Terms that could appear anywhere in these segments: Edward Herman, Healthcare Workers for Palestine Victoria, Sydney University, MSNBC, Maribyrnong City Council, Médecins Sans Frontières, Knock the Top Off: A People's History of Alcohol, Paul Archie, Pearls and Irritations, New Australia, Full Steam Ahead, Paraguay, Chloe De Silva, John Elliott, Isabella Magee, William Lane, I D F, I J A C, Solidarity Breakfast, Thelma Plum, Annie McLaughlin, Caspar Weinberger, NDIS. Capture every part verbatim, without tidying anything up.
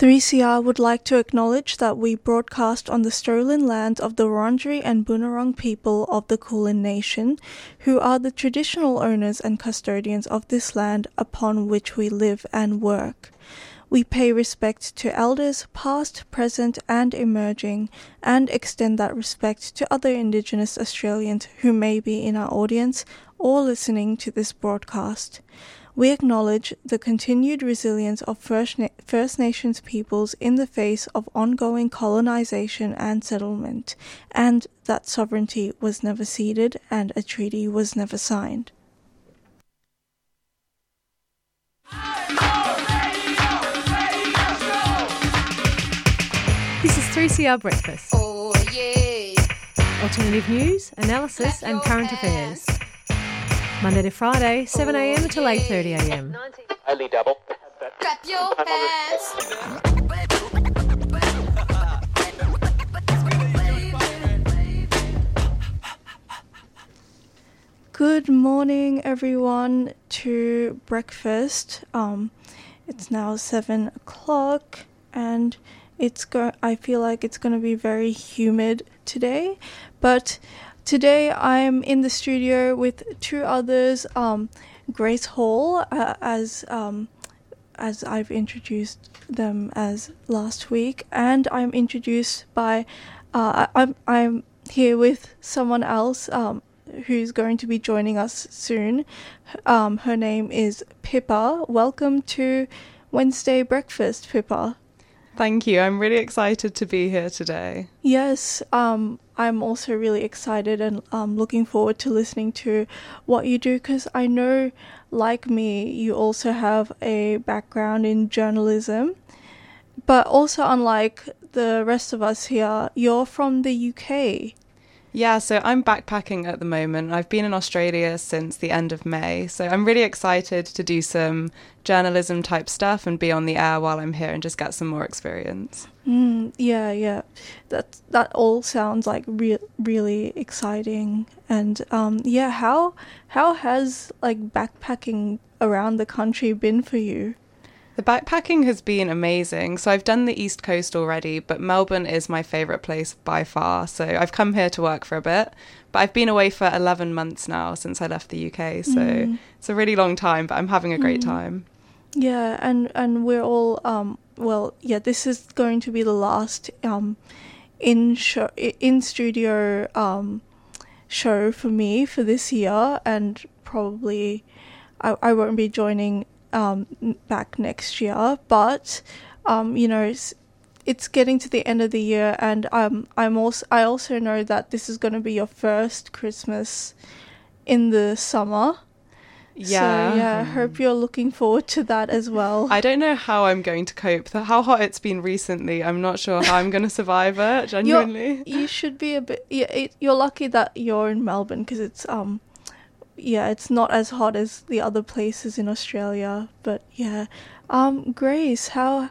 three C R would like to acknowledge that we broadcast on the stolen lands of the Wurundjeri and Boon Wurrung people of the Kulin Nation, who are the traditional owners and custodians of this land upon which we live and work. We pay respect to elders past, present and emerging, and extend that respect to other Indigenous Australians who may be in our audience or listening to this broadcast. We acknowledge the continued resilience of First, Na- First Nations peoples in the face of ongoing colonisation and settlement, and that sovereignty was never ceded and a treaty was never signed. This is three C R Breakfast. Oh, yeah. Alternative news, analysis and current affairs. Monday to Friday, seven a.m. until eight thirty a.m. Only double. Clap your hands. Good morning, everyone, to breakfast. Um, it's now seven o'clock, and it's go. I feel like it's going to be very humid today, but. Today I'm in the studio with two others, um, Grace Hall, uh, as um, as I've introduced them as last week, and I'm introduced by uh, I'm I'm here with someone else um, who's going to be joining us soon. Um, her name is Pippa. Welcome to Wednesday Breakfast, Pippa. Thank you. I'm really excited to be here today. Yes, um, I'm also really excited and um, looking forward to listening to what you do, because I know, like me, you also have a background in journalism. But also, unlike the rest of us here, you're from the U K. Yeah, so I'm backpacking at the moment. I've been in Australia since the end of May, so I'm really excited to do some journalism type stuff and be on the air while I'm here and just get some more experience. Mm, yeah, yeah. That that all sounds like re- really exciting. And um, yeah, how how has like backpacking around the country been for you? The backpacking has been amazing. So I've done the East Coast already, but Melbourne is my favourite place by far. So I've come here to work for a bit, but I've been away for eleven months now since I left the U K. So mm. it's a really long time, but I'm having a great mm. time. Yeah, and, and we're all, um, well, yeah, this is going to be the last um, in show, in studio um, show for me for this year, and probably I, I won't be joining Um, back next year, but um, you know, it's, it's getting to the end of the year, and um, I'm also I also know that this is going to be your first Christmas in the summer. Yeah, so, yeah. Mm. Hope you're looking forward to that as well. I don't know how I'm going to cope. How hot it's been recently, I'm not sure how I'm going to survive it. Genuinely, you're, you should be a bit. Yeah, it, you're lucky that you're in Melbourne, because it's um. yeah, it's not as hot as the other places in Australia, but yeah. Um, Grace, how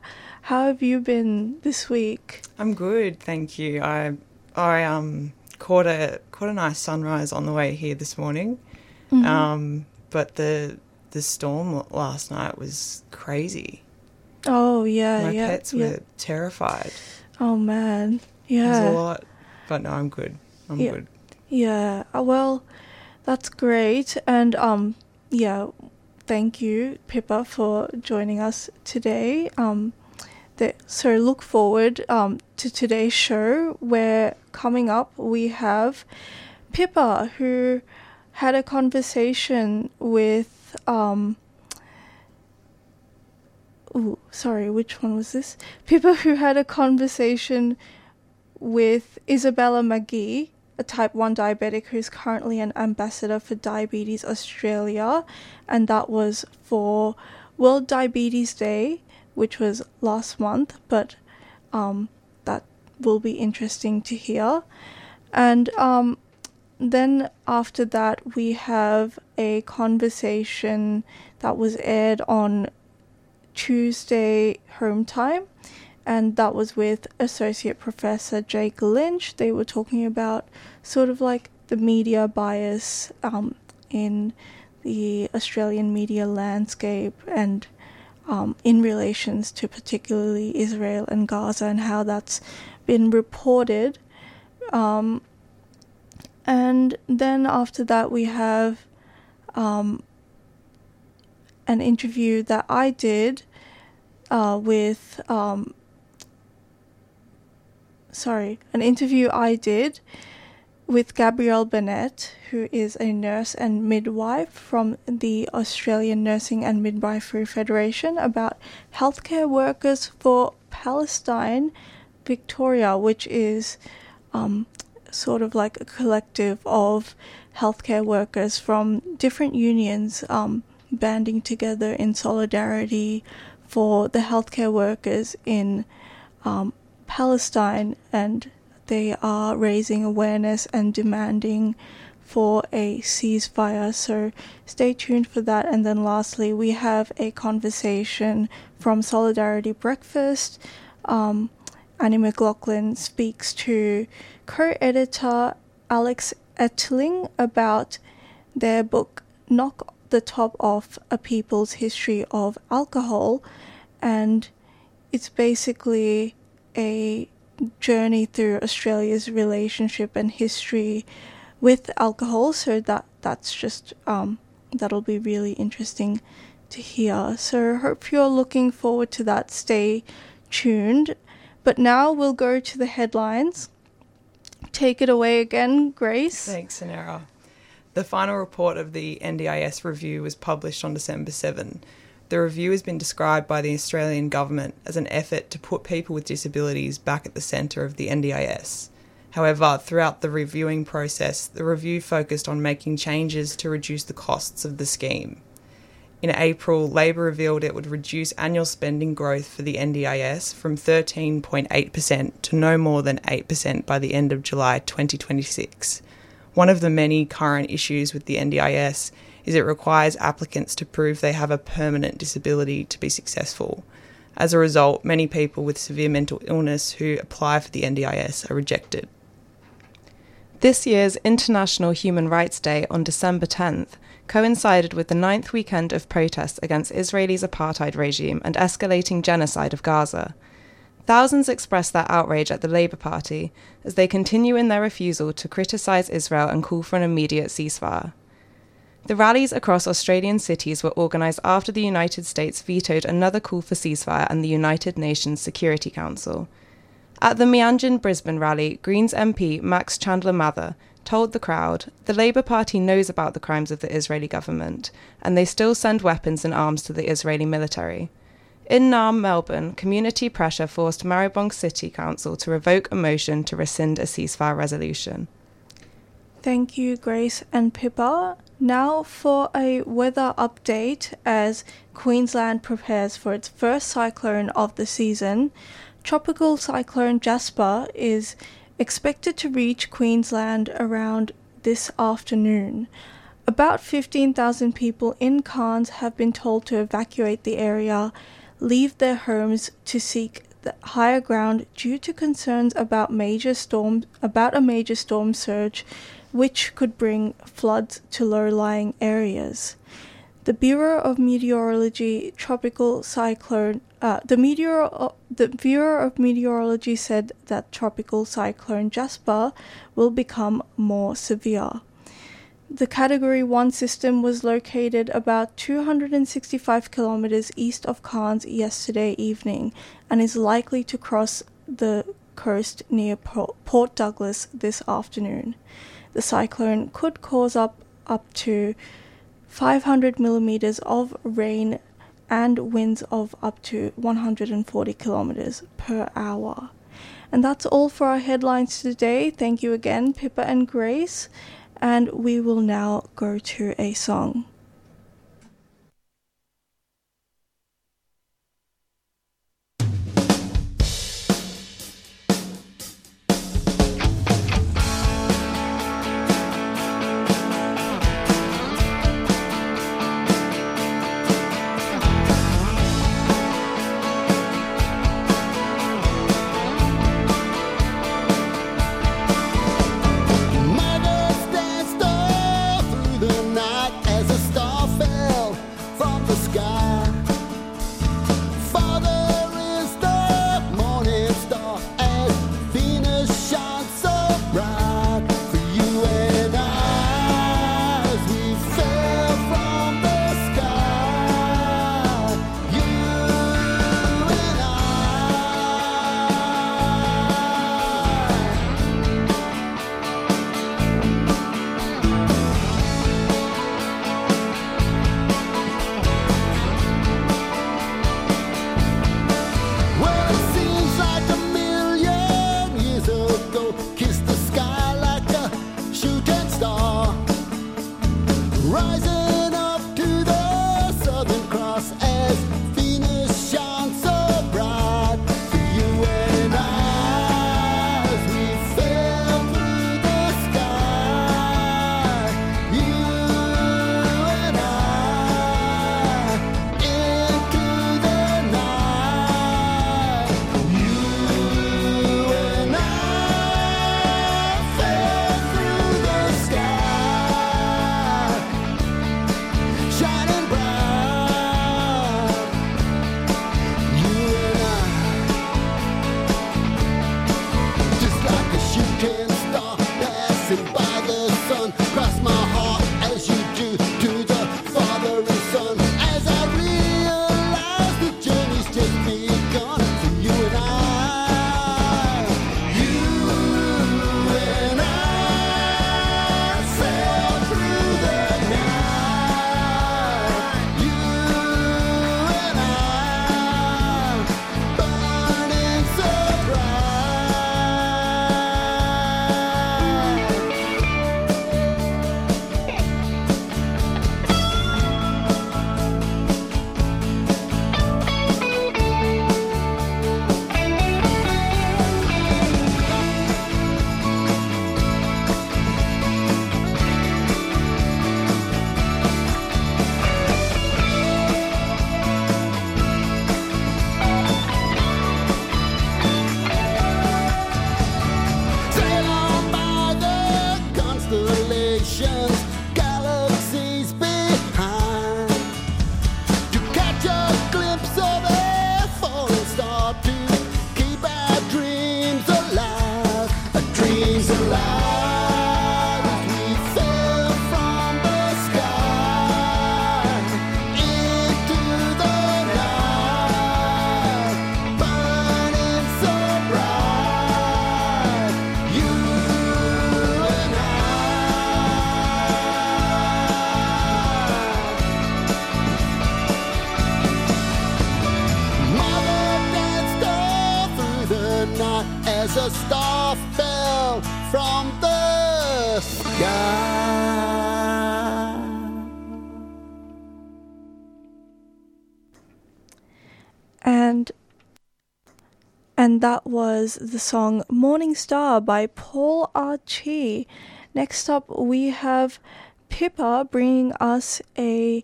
how have you been this week? I'm good, thank you. I I um caught a caught a nice sunrise on the way here this morning, mm-hmm. um, but the the storm last night was crazy. Oh yeah, My yeah. My pets yeah. were terrified. Oh man, yeah. It was a lot, but no, I'm good. I'm yeah. good. Yeah. Well. That's great, and um, yeah, thank you, Pippa, for joining us today. Um, the, so look forward um, to today's show, where coming up we have Pippa, who had a conversation with... Um, ooh, sorry, which one was this? Pippa, who had a conversation with Isabella Magee, a type one diabetic who's currently an ambassador for Diabetes Australia, and that was for World Diabetes Day, which was last month, but um, that will be interesting to hear. And um, then after that, we have a conversation that was aired on Tuesday home time, and that was with Associate Professor Jake Lynch. They were talking about sort of like the media bias um, in the Australian media landscape, and um, in relations to particularly Israel and Gaza and how that's been reported. Um, and then after that we have um, an interview that I did uh, with... Um, sorry, an interview I did with Gabrielle Bennett, who is a nurse and midwife from the Australian Nursing and Midwifery Federation, about Healthcare Workers for Palestine Victoria, which is um, sort of like a collective of healthcare workers from different unions um, banding together in solidarity for the healthcare workers in um, Palestine, and they are raising awareness and demanding for a ceasefire. So stay tuned for that. And then lastly, we have a conversation from Solidarity Breakfast. Um, Annie McLaughlin speaks to co-editor Alex Etling about their book, Knock the Top Off: A People's History of Alcohol. And it's basically a journey through Australia's relationship and history with alcohol, so that that's just um that'll be really interesting to hear. So hope you're looking forward to that. Stay tuned. But now we'll go to the headlines. Take it away again, Grace. Thanks, Sanera. The final report of the N D I S review was published on December seventh. The review has been described by the Australian government as an effort to put people with disabilities back at the centre of the N D I S. However, throughout the reviewing process, the review focused on making changes to reduce the costs of the scheme. In April, Labor revealed it would reduce annual spending growth for the N D I S from thirteen point eight percent to no more than eight percent by the end of July twenty twenty-six. One of the many current issues with the N D I S is it requires applicants to prove they have a permanent disability to be successful. As a result, many people with severe mental illness who apply for the N D I S are rejected. This year's International Human Rights Day on December tenth coincided with the ninth weekend of protests against Israel's apartheid regime and escalating genocide of Gaza. Thousands expressed their outrage at the Labour Party as they continue in their refusal to criticise Israel and call for an immediate ceasefire. The rallies across Australian cities were organised after the United States vetoed another call for ceasefire and the United Nations Security Council. At the Mianjin Brisbane rally, Greens M P Max Chandler-Mather told the crowd, "The Labour Party knows about the crimes of the Israeli government, and they still send weapons and arms to the Israeli military." In Naarm, Melbourne, community pressure forced Maribyrnong City Council to revoke a motion to rescind a ceasefire resolution. Thank you, Grace and Pippa. Now for a weather update as Queensland prepares for its first cyclone of the season. Tropical Cyclone Jasper is expected to reach Queensland around this afternoon. About fifteen thousand people in Cairns have been told to evacuate the area, leave their homes to seek the higher ground due to concerns about major storm about a major storm surge, which could bring floods to low-lying areas. The Bureau of Meteorology Tropical Cyclone uh, the meteor the Bureau of Meteorology said that Tropical Cyclone Jasper will become more severe. The Category one system was located about two hundred sixty-five kilometres east of Cairns yesterday evening and is likely to cross the coast near Port Douglas this afternoon. The cyclone could cause up, up to five hundred millimetres of rain and winds of up to one hundred forty kilometres per hour. And that's all for our headlines today. Thank you again, Pippa and Grace. And we will now go to a song. As a night as a star fell from the sky. And and that was the song Morning Star by Paul Archie. Next up, we have Pippa bringing us a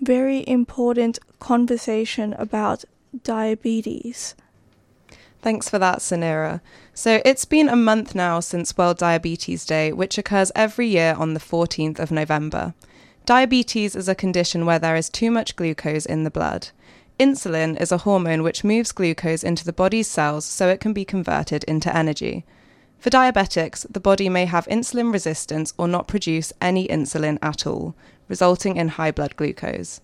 very important conversation about diabetes. Thanks for that, Sanera. So it's been a month now since World Diabetes Day, which occurs every year on the fourteenth of November. Diabetes is a condition where there is too much glucose in the blood. Insulin is a hormone which moves glucose into the body's cells so it can be converted into energy. For diabetics, the body may have insulin resistance or not produce any insulin at all, resulting in high blood glucose.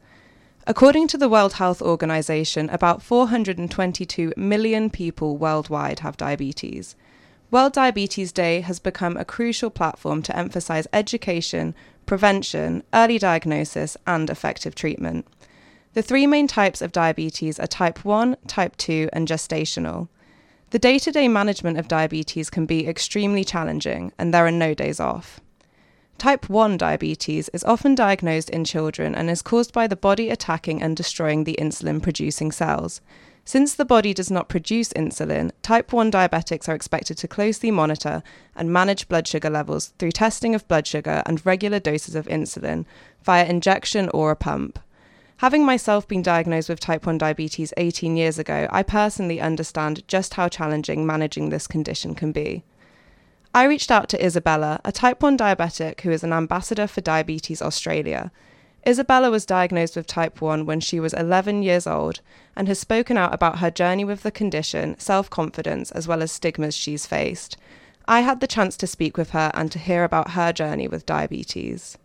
According to the World Health Organization, about four hundred twenty-two million people worldwide have diabetes. World Diabetes Day has become a crucial platform to emphasize education, prevention, early diagnosis, and effective treatment. The three main types of diabetes are type one, type two, and gestational. The day-to-day management of diabetes can be extremely challenging, and there are no days off. Type one diabetes is often diagnosed in children and is caused by the body attacking and destroying the insulin-producing cells. Since the body does not produce insulin, type one diabetics are expected to closely monitor and manage blood sugar levels through testing of blood sugar and regular doses of insulin via injection or a pump. Having myself been diagnosed with type one diabetes eighteen years ago, I personally understand just how challenging managing this condition can be. I reached out to Isabella, a type one diabetic who is an ambassador for Diabetes Australia. Isabella was diagnosed with type one when she was eleven years old and has spoken out about her journey with the condition, self-confidence, as well as stigmas she's faced. I had the chance to speak with her and to hear about her journey with diabetes.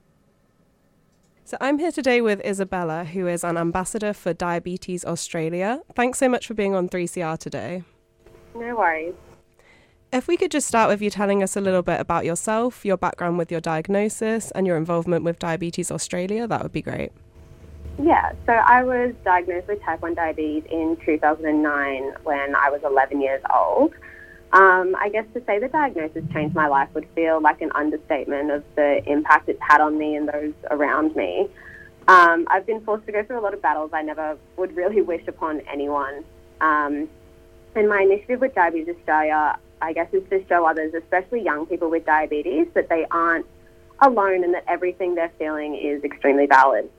So I'm here today with Isabella, who is an ambassador for Diabetes Australia. Thanks so much for being on three C R today. No worries. If we could just start with you telling us a little bit about yourself, your background with your diagnosis and your involvement with Diabetes Australia, that would be great. Yeah, so I was diagnosed with type one diabetes in two thousand nine when I was eleven years old. Um, I guess to say the diagnosis changed my life would feel like an understatement of the impact it's had on me and those around me. Um, I've been forced to go through a lot of battles I never would really wish upon anyone. Um, and my initiative with Diabetes Australia, I guess, is to show others, especially young people with diabetes, that they aren't alone and that everything they're feeling is extremely valid.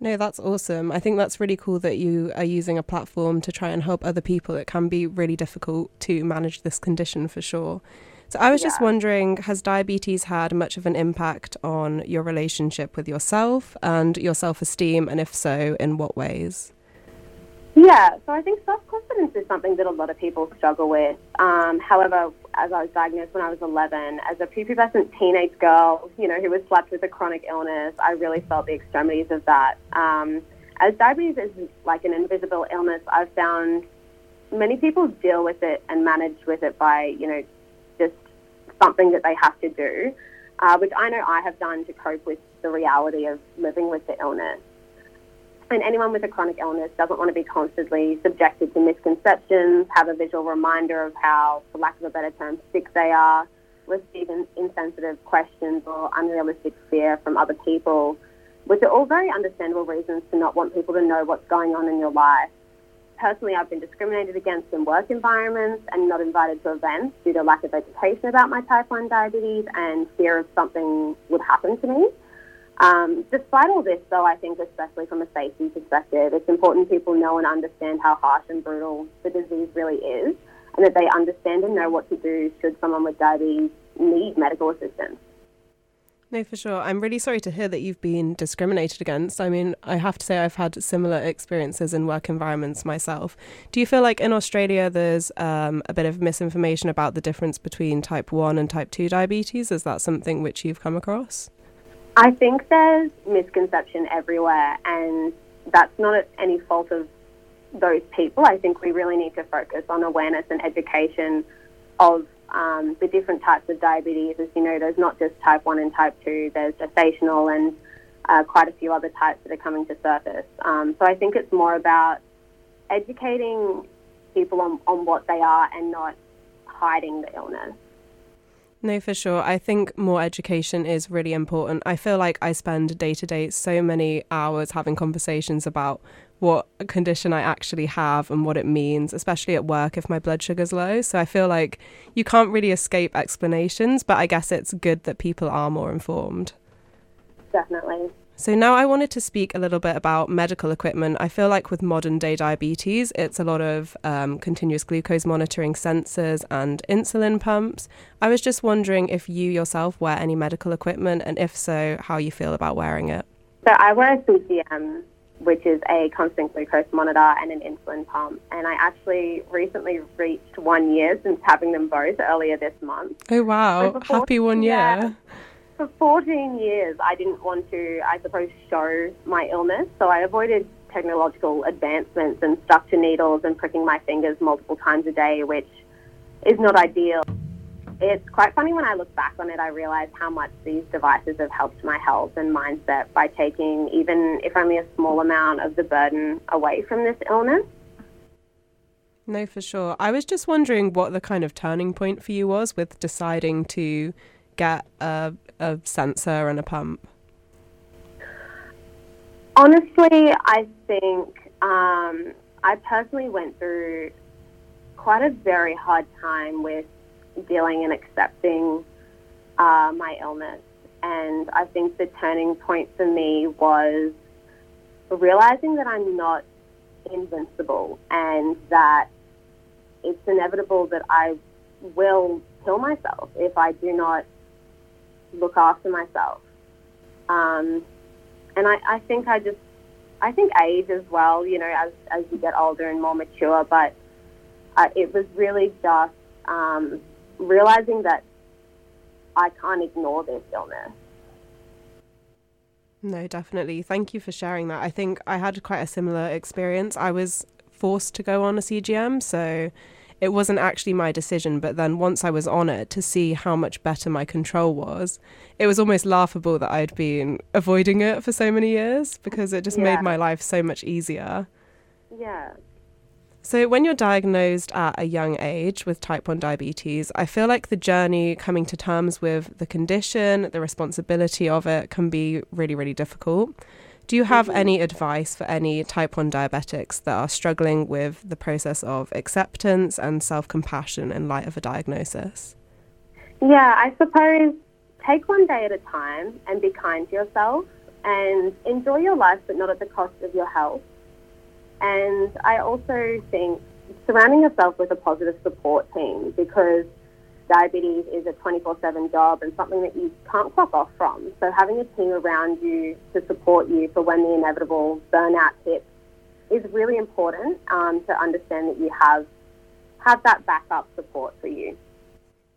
No, that's awesome. I think that's really cool that you are using a platform to try and help other people. It can be really difficult to manage this condition for sure. So I was yeah. just wondering, has diabetes had much of an impact on your relationship with yourself and your self-esteem? And if so, in what ways? Yeah, so I think self-confidence is something that a lot of people struggle with. Um, however, as I was diagnosed when I was eleven, as a prepubescent teenage girl, you know, who was slapped with a chronic illness, I really felt the extremities of that. Um, as diabetes is like an invisible illness, I've found many people deal with it and manage with it by, you know, just something that they have to do, uh, which I know I have done to cope with the reality of living with the illness. And anyone with a chronic illness doesn't want to be constantly subjected to misconceptions, have a visual reminder of how, for lack of a better term, sick they are, receive insensitive questions or unrealistic fear from other people, which are all very understandable reasons to not want people to know what's going on in your life. Personally, I've been discriminated against in work environments and not invited to events due to lack of education about my type one diabetes and fear of something would happen to me. Um, despite all this, though, I think especially from a safety perspective, it's important people know and understand how harsh and brutal the disease really is and that they understand and know what to do should someone with diabetes need medical assistance. No, for sure. I'm really sorry to hear that you've been discriminated against. I mean, I have to say I've had similar experiences in work environments myself. Do you feel like in Australia there's um, a bit of misinformation about the difference between type one and type two diabetes? Is that something which you've come across? I think there's misconception everywhere, and that's not at any fault of those people. I think we really need to focus on awareness and education of um, the different types of diabetes. As you know, there's not just type one and type two, there's gestational and uh, quite a few other types that are coming to surface. Um, so I think it's more about educating people on, on what they are and not hiding the illness. No, for sure. I think more education is really important. I feel like I spend day to day so many hours having conversations about what condition I actually have and what it means, especially at work if my blood sugar's low. So I feel like you can't really escape explanations, but I guess it's good that people are more informed. Definitely. So now I wanted to speak a little bit about medical equipment. I feel like with modern day diabetes, it's a lot of um, continuous glucose monitoring sensors and insulin pumps. I was just wondering if you yourself wear any medical equipment, and if so, how you feel about wearing it. So I wear a C G M, which is a constant glucose monitor and an insulin pump. And I actually recently reached one year since having them both earlier this month. Oh, wow. So before, Happy one year. Yeah. For fourteen years, I didn't want to, I suppose, show my illness, so I avoided technological advancements and stuck to needles and pricking my fingers multiple times a day, which is not ideal. It's quite funny when I look back on it, I realise how much these devices have helped my health and mindset by taking, even if only a small amount of the burden away from this illness. No, for sure. I was just wondering what the kind of turning point for you was with deciding to get a, a sensor and a pump? Honestly, I think um, I personally went through quite a very hard time with dealing and accepting uh, my illness. And I think the turning point for me was realizing that I'm not invincible and that it's inevitable that I will kill myself if I do not look after myself. Um, and I, I think I just, I think age as well, you know, as, as you get older and more mature, but uh, it was really just um, realising that I can't ignore this illness. No, definitely. Thank you for sharing that. I think I had quite a similar experience. I was forced to go on a C G M, so it wasn't actually my decision, but then once I was on it, to see how much better my control was, it was almost laughable that I'd been avoiding it for so many years, because it just yeah. made my life so much easier. Yeah. So when you're diagnosed at a young age with type one diabetes, I feel like the journey coming to terms with the condition, the responsibility of it, can be really, really difficult. Do you have any advice for any type one diabetics that are struggling with the process of acceptance and self-compassion in light of a diagnosis? Yeah, I suppose take one day at a time and be kind to yourself and enjoy your life, but not at the cost of your health. And I also think surrounding yourself with a positive support team, because diabetes is a twenty-four seven job and something that you can't clock off from. So having a team around you to support you for when the inevitable burnout hits is really important, um, to understand that you have have that backup support for you.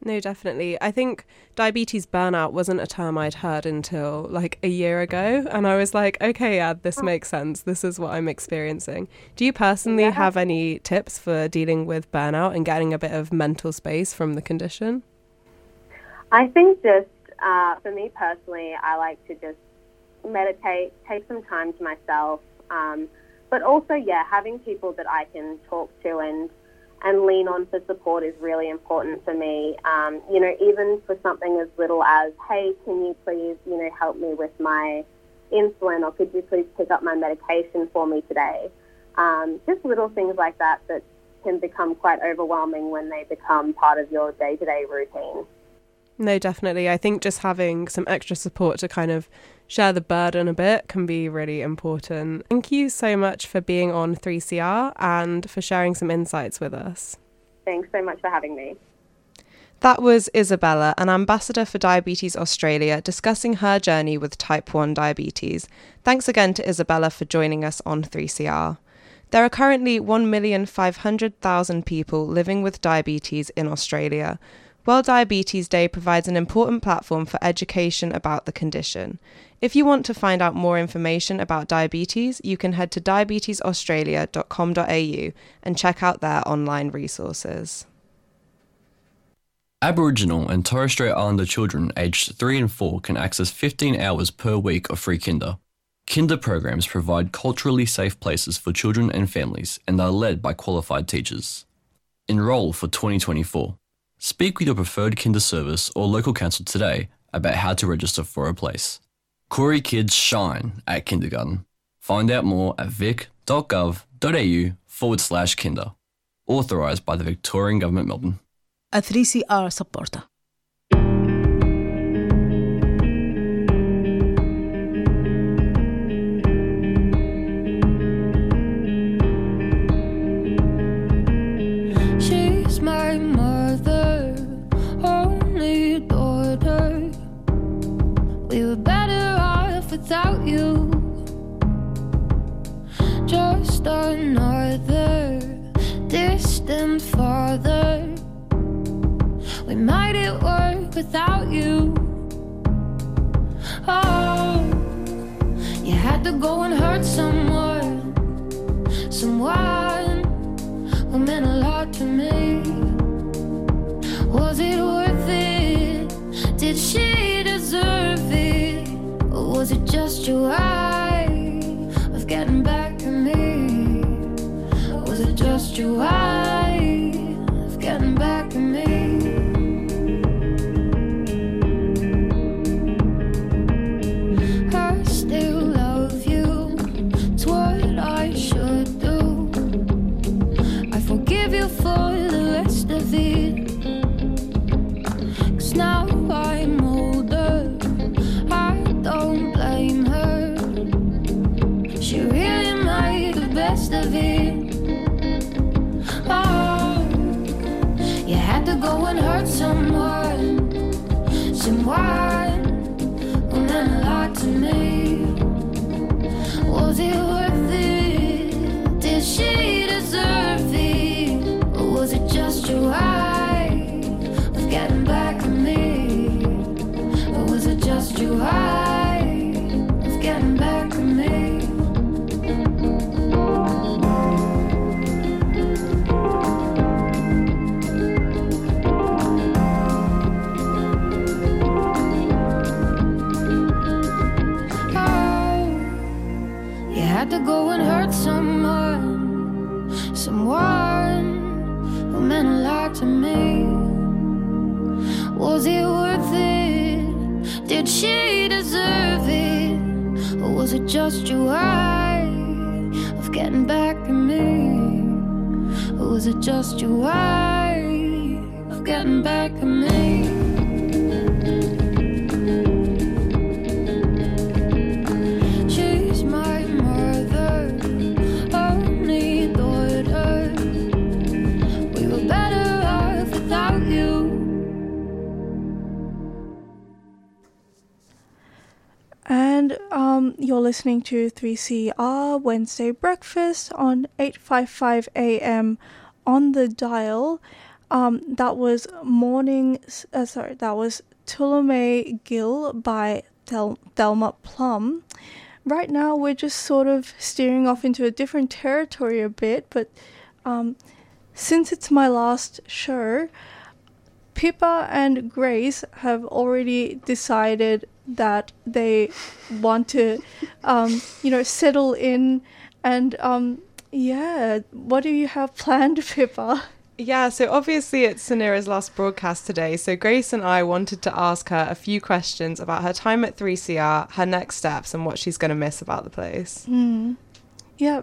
No, definitely. I think diabetes burnout wasn't a term I'd heard until like a year ago. And I was like, okay, yeah, this makes sense. This is what I'm experiencing. Do you personally yeah. have any tips for dealing with burnout and getting a bit of mental space from the condition? I think just uh, for me personally, I like to just meditate, take some time to myself. Um, but also, yeah, having people that I can talk to and and lean on for support is really important for me. Um, you know, even for something as little as, hey, can you please, you know, help me with my insulin, or could you please pick up my medication for me today? Um, just little things like that that can become quite overwhelming when they become part of your day-to-day routine. No, definitely. I think just having some extra support to kind of share the burden a bit can be really important. Thank you so much for being on three C R and for sharing some insights with us. Thanks so much for having me. That was Isabella, an ambassador for Diabetes Australia, discussing her journey with type one diabetes. Thanks again to Isabella for joining us on three C R. There are currently one million five hundred thousand people living with diabetes in Australia. World Diabetes Day provides an important platform for education about the condition. If you want to find out more information about diabetes, you can head to diabetes australia dot com dot a u and check out their online resources. Aboriginal and Torres Strait Islander children aged three and four can access fifteen hours per week of free kinder. Kinder programs provide culturally safe places for children and families and are led by qualified teachers. Enrol for twenty twenty-four. Speak with your preferred kinder service or local council today about how to register for a place. Koori Kids shine at kindergarten. Find out more at vic.gov.au forward slash kinder. Authorised by the Victorian Government, Melbourne. A three C R supporter. Without you, just another distant father. We might it work without you. Oh, you had to go and hurt someone, someone who meant a lot to me. Was it worth it? Did she deserve it? Was it just your way of getting back at me? Was it just your way of getting back at me? I still love you, it's what I should do. I forgive you for the rest of it, 'cause now I'm older. Don't blame her. She really made the best of it. Oh, you had to go and hurt someone, someone who meant a lot to me. Was it worth it? Did she deserve it? Or was it just your way of getting back at me? Or was it just your way? To go and hurt someone, someone who meant a lot to me. Was it worth it? Did she deserve it? Or was it just your way of getting back at me? Or was it just your way of getting back at me? Um, you're listening to three C R Wednesday Breakfast on eight fifty-five a m on the dial. Um, that was Morning, uh, sorry, that was Tulame Gill by Thel- Thelma Plum. Right now we're just sort of steering off into a different territory a bit, but um, since it's my last show, Pippa and Grace have already decided that they want to, um, you know, settle in. And um, yeah, what do you have planned, Pippa? Yeah, so obviously it's Sanira's last broadcast today. So Grace and I wanted to ask her a few questions about her time at three C R, her next steps, and what she's going to miss about the place. Mm. Yeah.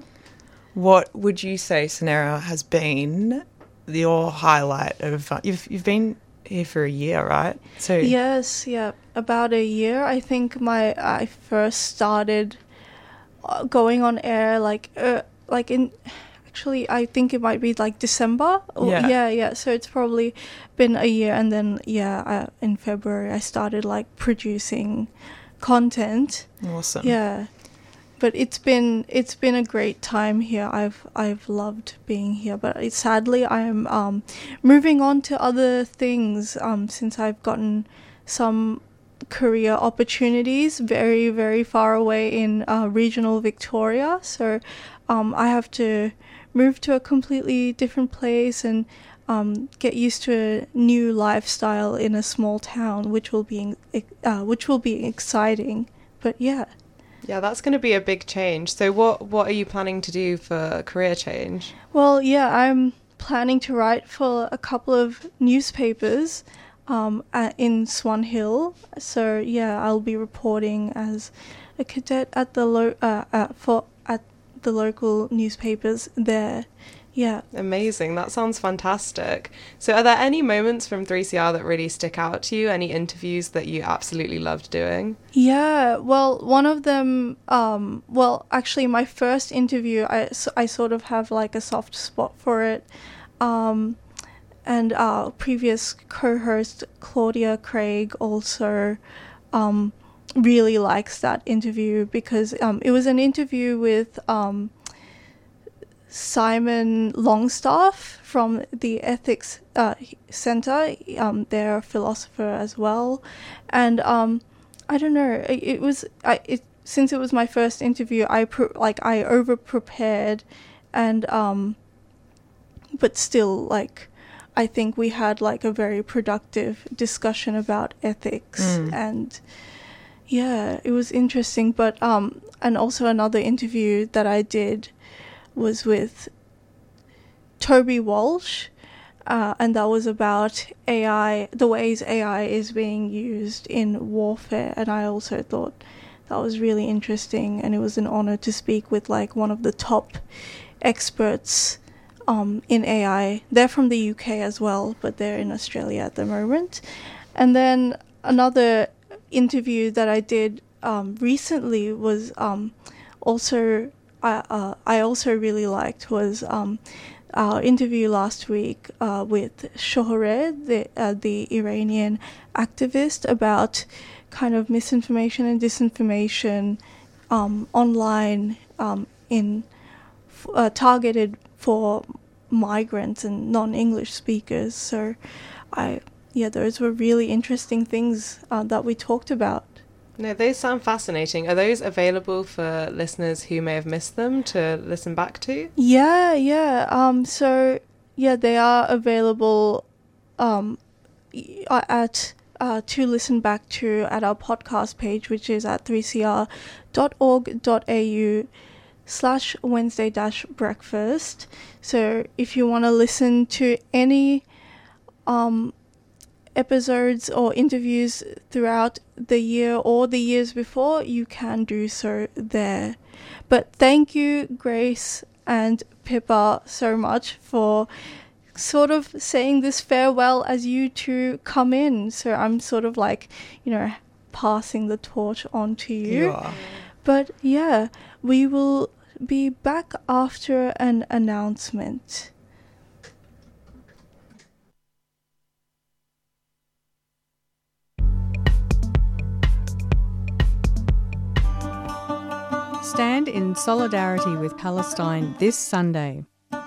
What would you say, Sanira, has been your highlight of? Uh, you've you've been here for a year, right? So yes, yeah, about a year. I think my I first started going on air like uh, like in actually I think it might be like December. Yeah, yeah. yeah. So it's probably been a year, and then yeah, I, in February I started like producing content. Awesome. Yeah, but it's been it's been a great time here. I've I've loved being here, but it, sadly I'm um, moving on to other things um, since I've gotten some career opportunities very, very far away in uh, regional Victoria. So um, I have to move to a completely different place and um, get used to a new lifestyle in a small town, which will be uh, which will be exciting. But yeah. Yeah, that's going to be a big change. So what, what are you planning to do for a career change? Well, yeah, I'm planning to write for a couple of newspapers um, at, in Swan Hill. So yeah, I'll be reporting as a cadet at the lo- uh, at, for at the local newspapers there. Yeah. Amazing. That sounds fantastic. So are there any moments from three C R that really stick out to you? Any interviews that you absolutely loved doing? Yeah. Well, one of them, um, well, actually my first interview, I, I sort of have like a soft spot for it. Um, and our previous co-host, Claudia Craig, also um, really likes that interview because um, it was an interview with... Um, Simon Longstaff from the Ethics uh, Centre. Um, they're a philosopher as well, and um, I don't know. It, it was I, it since it was my first interview. I pre- like I over prepared, and um, but still like I think we had like a very productive discussion about ethics mm. and. Yeah, it was interesting. But um, and also another interview that I did was with Toby Walsh, uh, and that was about A I, the ways A I is being used in warfare. And I also thought that was really interesting, and it was an honor to speak with like one of the top experts um, in A I. They're from the U K as well, but they're in Australia at the moment. And then another interview that I did um, recently was um, also... I uh, I also really liked was um, our interview last week uh, with Shohreh, the, uh, the Iranian activist, about kind of misinformation and disinformation um, online um, in f- uh, targeted for migrants and non-English speakers. So, I yeah, those were really interesting things uh, that we talked about. No, those sound fascinating. Are those available for listeners who may have missed them to listen back to? Yeah, yeah. Um, so, yeah, they are available um, at uh, to listen back to at our podcast page, which is at three c r dot org dot a u slash Wednesday dash breakfast. So if you want to listen to any um episodes or interviews throughout the year or the years before, you can do so there. But thank you, Grace and Pippa, so much for sort of saying this farewell as you two come in. So I'm sort of like, you know, passing the torch on to you. You are. But yeah, we will be back after an announcement. Stand in solidarity with Palestine this Sunday.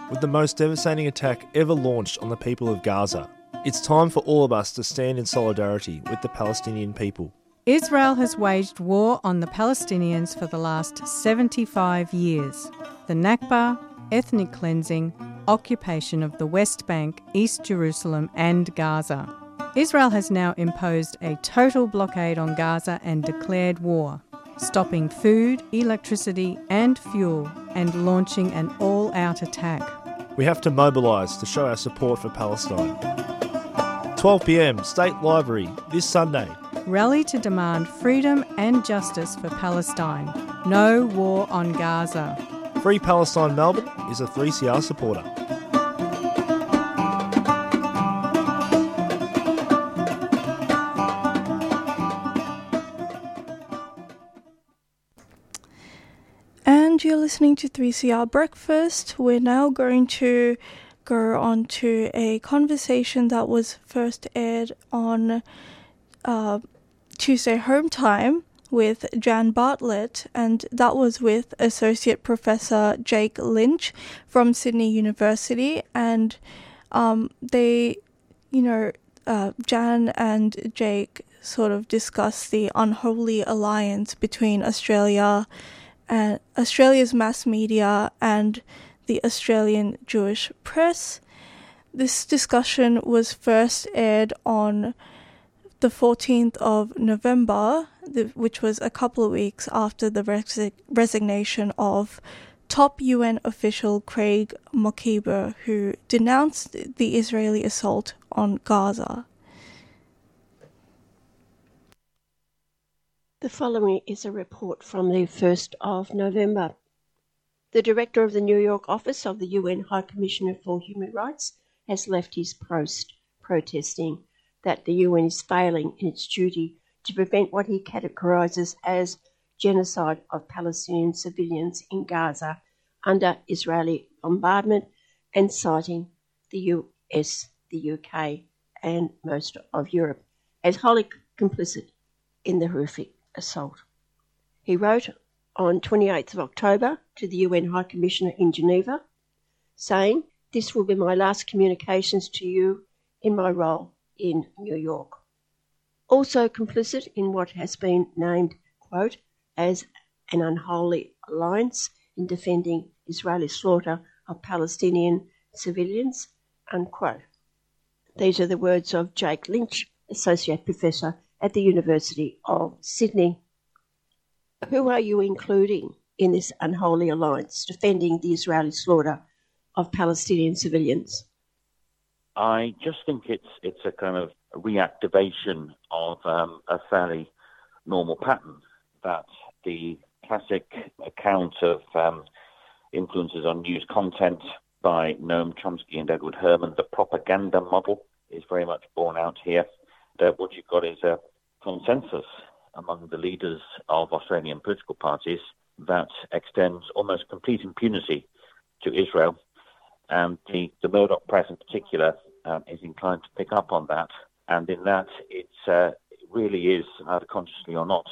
With the most devastating attack ever launched on the people of Gaza, it's time for all of us to stand in solidarity with the Palestinian people. Israel has waged war on the Palestinians for the last seventy-five years. The Nakba, ethnic cleansing, occupation of the West Bank, East Jerusalem and Gaza. Israel has now imposed a total blockade on Gaza and declared war, stopping food, electricity and fuel and launching an all-out attack. We have to mobilise to show our support for Palestine. twelve p m, State Library, this Sunday. Rally to demand freedom and justice for Palestine. No war on Gaza. Free Palestine Melbourne is a three C R supporter. You're listening to three C R Breakfast. We're now going to go on to a conversation that was first aired on uh, Tuesday Home Time with Jan Bartlett, and that was with Associate Professor Jake Lynch from Sydney University. And um, they, you know, uh, Jan and Jake sort of discussed the unholy alliance between Australia Uh, Australia's mass media and the Australian Jewish press. This discussion was first aired on the fourteenth of November, the, which was a couple of weeks after the res- resignation of top U N official Craig Mockiber, who denounced the Israeli assault on Gaza. The following is a report from the first of November. The director of the New York office of the U N High Commissioner for Human Rights has left his post, protesting that the U N is failing in its duty to prevent what he categorises as genocide of Palestinian civilians in Gaza under Israeli bombardment, and citing the U S, the U K and most of Europe as wholly complicit in the horrific assault. He wrote on twenty-eighth of October to the U N High Commissioner in Geneva, saying, "This will be my last communications to you in my role in New York." Also complicit in what has been named, quote, as an unholy alliance in defending Israeli slaughter of Palestinian civilians, unquote. These are the words of Jake Lynch, Associate Professor at the University of Sydney. Who are you including in this unholy alliance defending the Israeli slaughter of Palestinian civilians? I just think it's it's a kind of reactivation of um, a fairly normal pattern, that the classic account of um, influences on news content by Noam Chomsky and Edward Herman, the propaganda model, is very much borne out here. That what you've got is a consensus among the leaders of Australian political parties that extends almost complete impunity to Israel. And the, the Murdoch press in particular um, is inclined to pick up on that. And in that, it uh, really is, either consciously or not,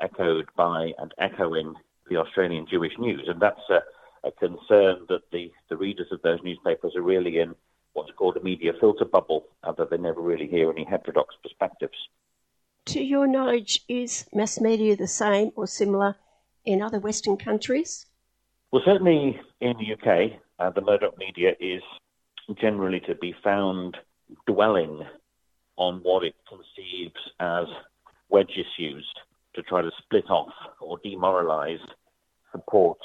echoed by and echoing the Australian Jewish News. And that's a, a concern that the, the readers of those newspapers are really in what's called a media filter bubble, uh, that they never really hear any heterodox perspectives. To your knowledge, is mass media the same or similar in other Western countries? Well, certainly in the U K, uh, the Murdoch media is generally to be found dwelling on what it conceives as wedge issues to try to split off or demoralise support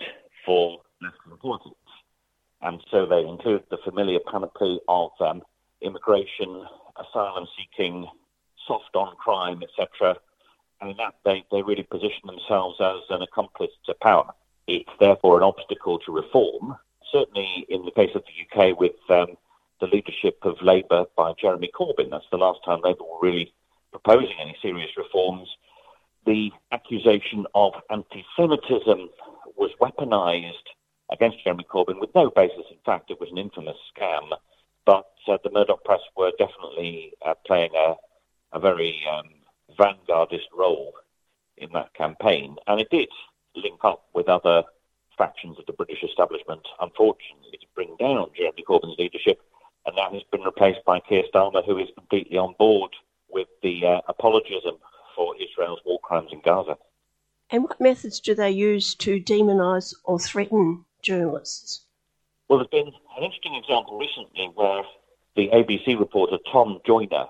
for left-wing politics. And so they include the familiar panoply of um, immigration, asylum-seeking, soft-on crime, et cetera. And in that, they, they really position themselves as an accomplice to power. It's therefore an obstacle to reform. Certainly in the case of the U K, with um, the leadership of Labour by Jeremy Corbyn, that's the last time Labour were really proposing any serious reforms. The accusation of anti-Semitism was weaponised against Jeremy Corbyn with no basis. In fact, it was an infamous scam. But uh, the Murdoch press were definitely uh, playing a, a very um, vanguardist role in that campaign. And it did link up with other factions of the British establishment, unfortunately, to bring down Jeremy Corbyn's leadership. And that has been replaced by Keir Starmer, who is completely on board with the uh, apologism for Israel's war crimes in Gaza. And what methods do they use to demonise or threaten journalists? Well, there's been an interesting example recently where the A B C reporter Tom Joyner,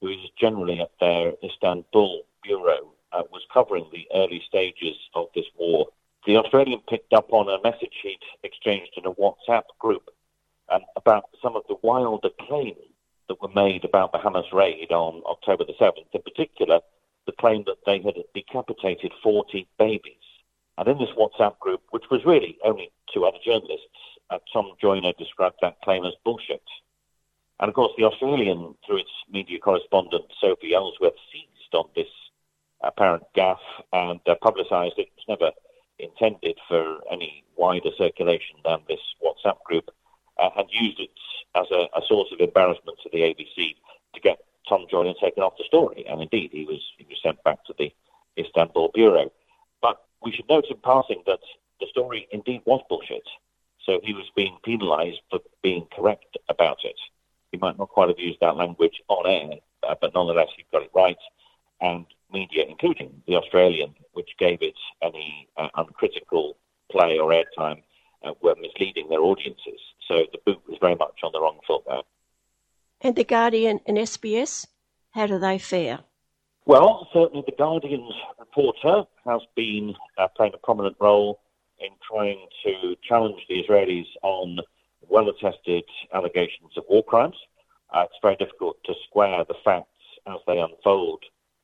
who is generally at their Istanbul bureau, uh, was covering the early stages of this war. The Australian picked up on a message he'd exchanged in a WhatsApp group um, about some of the wilder claims that were made about the Hamas raid on October the seventh, in particular the claim that they had decapitated forty babies. And in this WhatsApp group, which was really only two other journalists, uh, Tom Joyner described that claim as bullshit. And of course, the Australian, through its media correspondent Sophie Ellsworth, seized on this apparent gaffe and uh, publicised it. It was never intended for any wider circulation than this WhatsApp group, uh, and used it as a, a source of embarrassment to the A B C to get Tom Joyner taken off the story, and indeed he was he was sent back to the Istanbul bureau. But we should note in passing that the story indeed was bullshit, so he was being penalised for being correct about it. He might not quite have used that language on air, uh, but nonetheless he got it right, and media, including the Australian, which gave it any uh, uncritical play or airtime, uh, were misleading their audiences. So the boot was very much on the wrong foot there. And The Guardian and S B S, how do they fare? Well, certainly The Guardian's reporter has been uh, playing a prominent role in trying to challenge the Israelis on well-attested allegations of war crimes. Uh, it's very difficult to square the facts as they unfold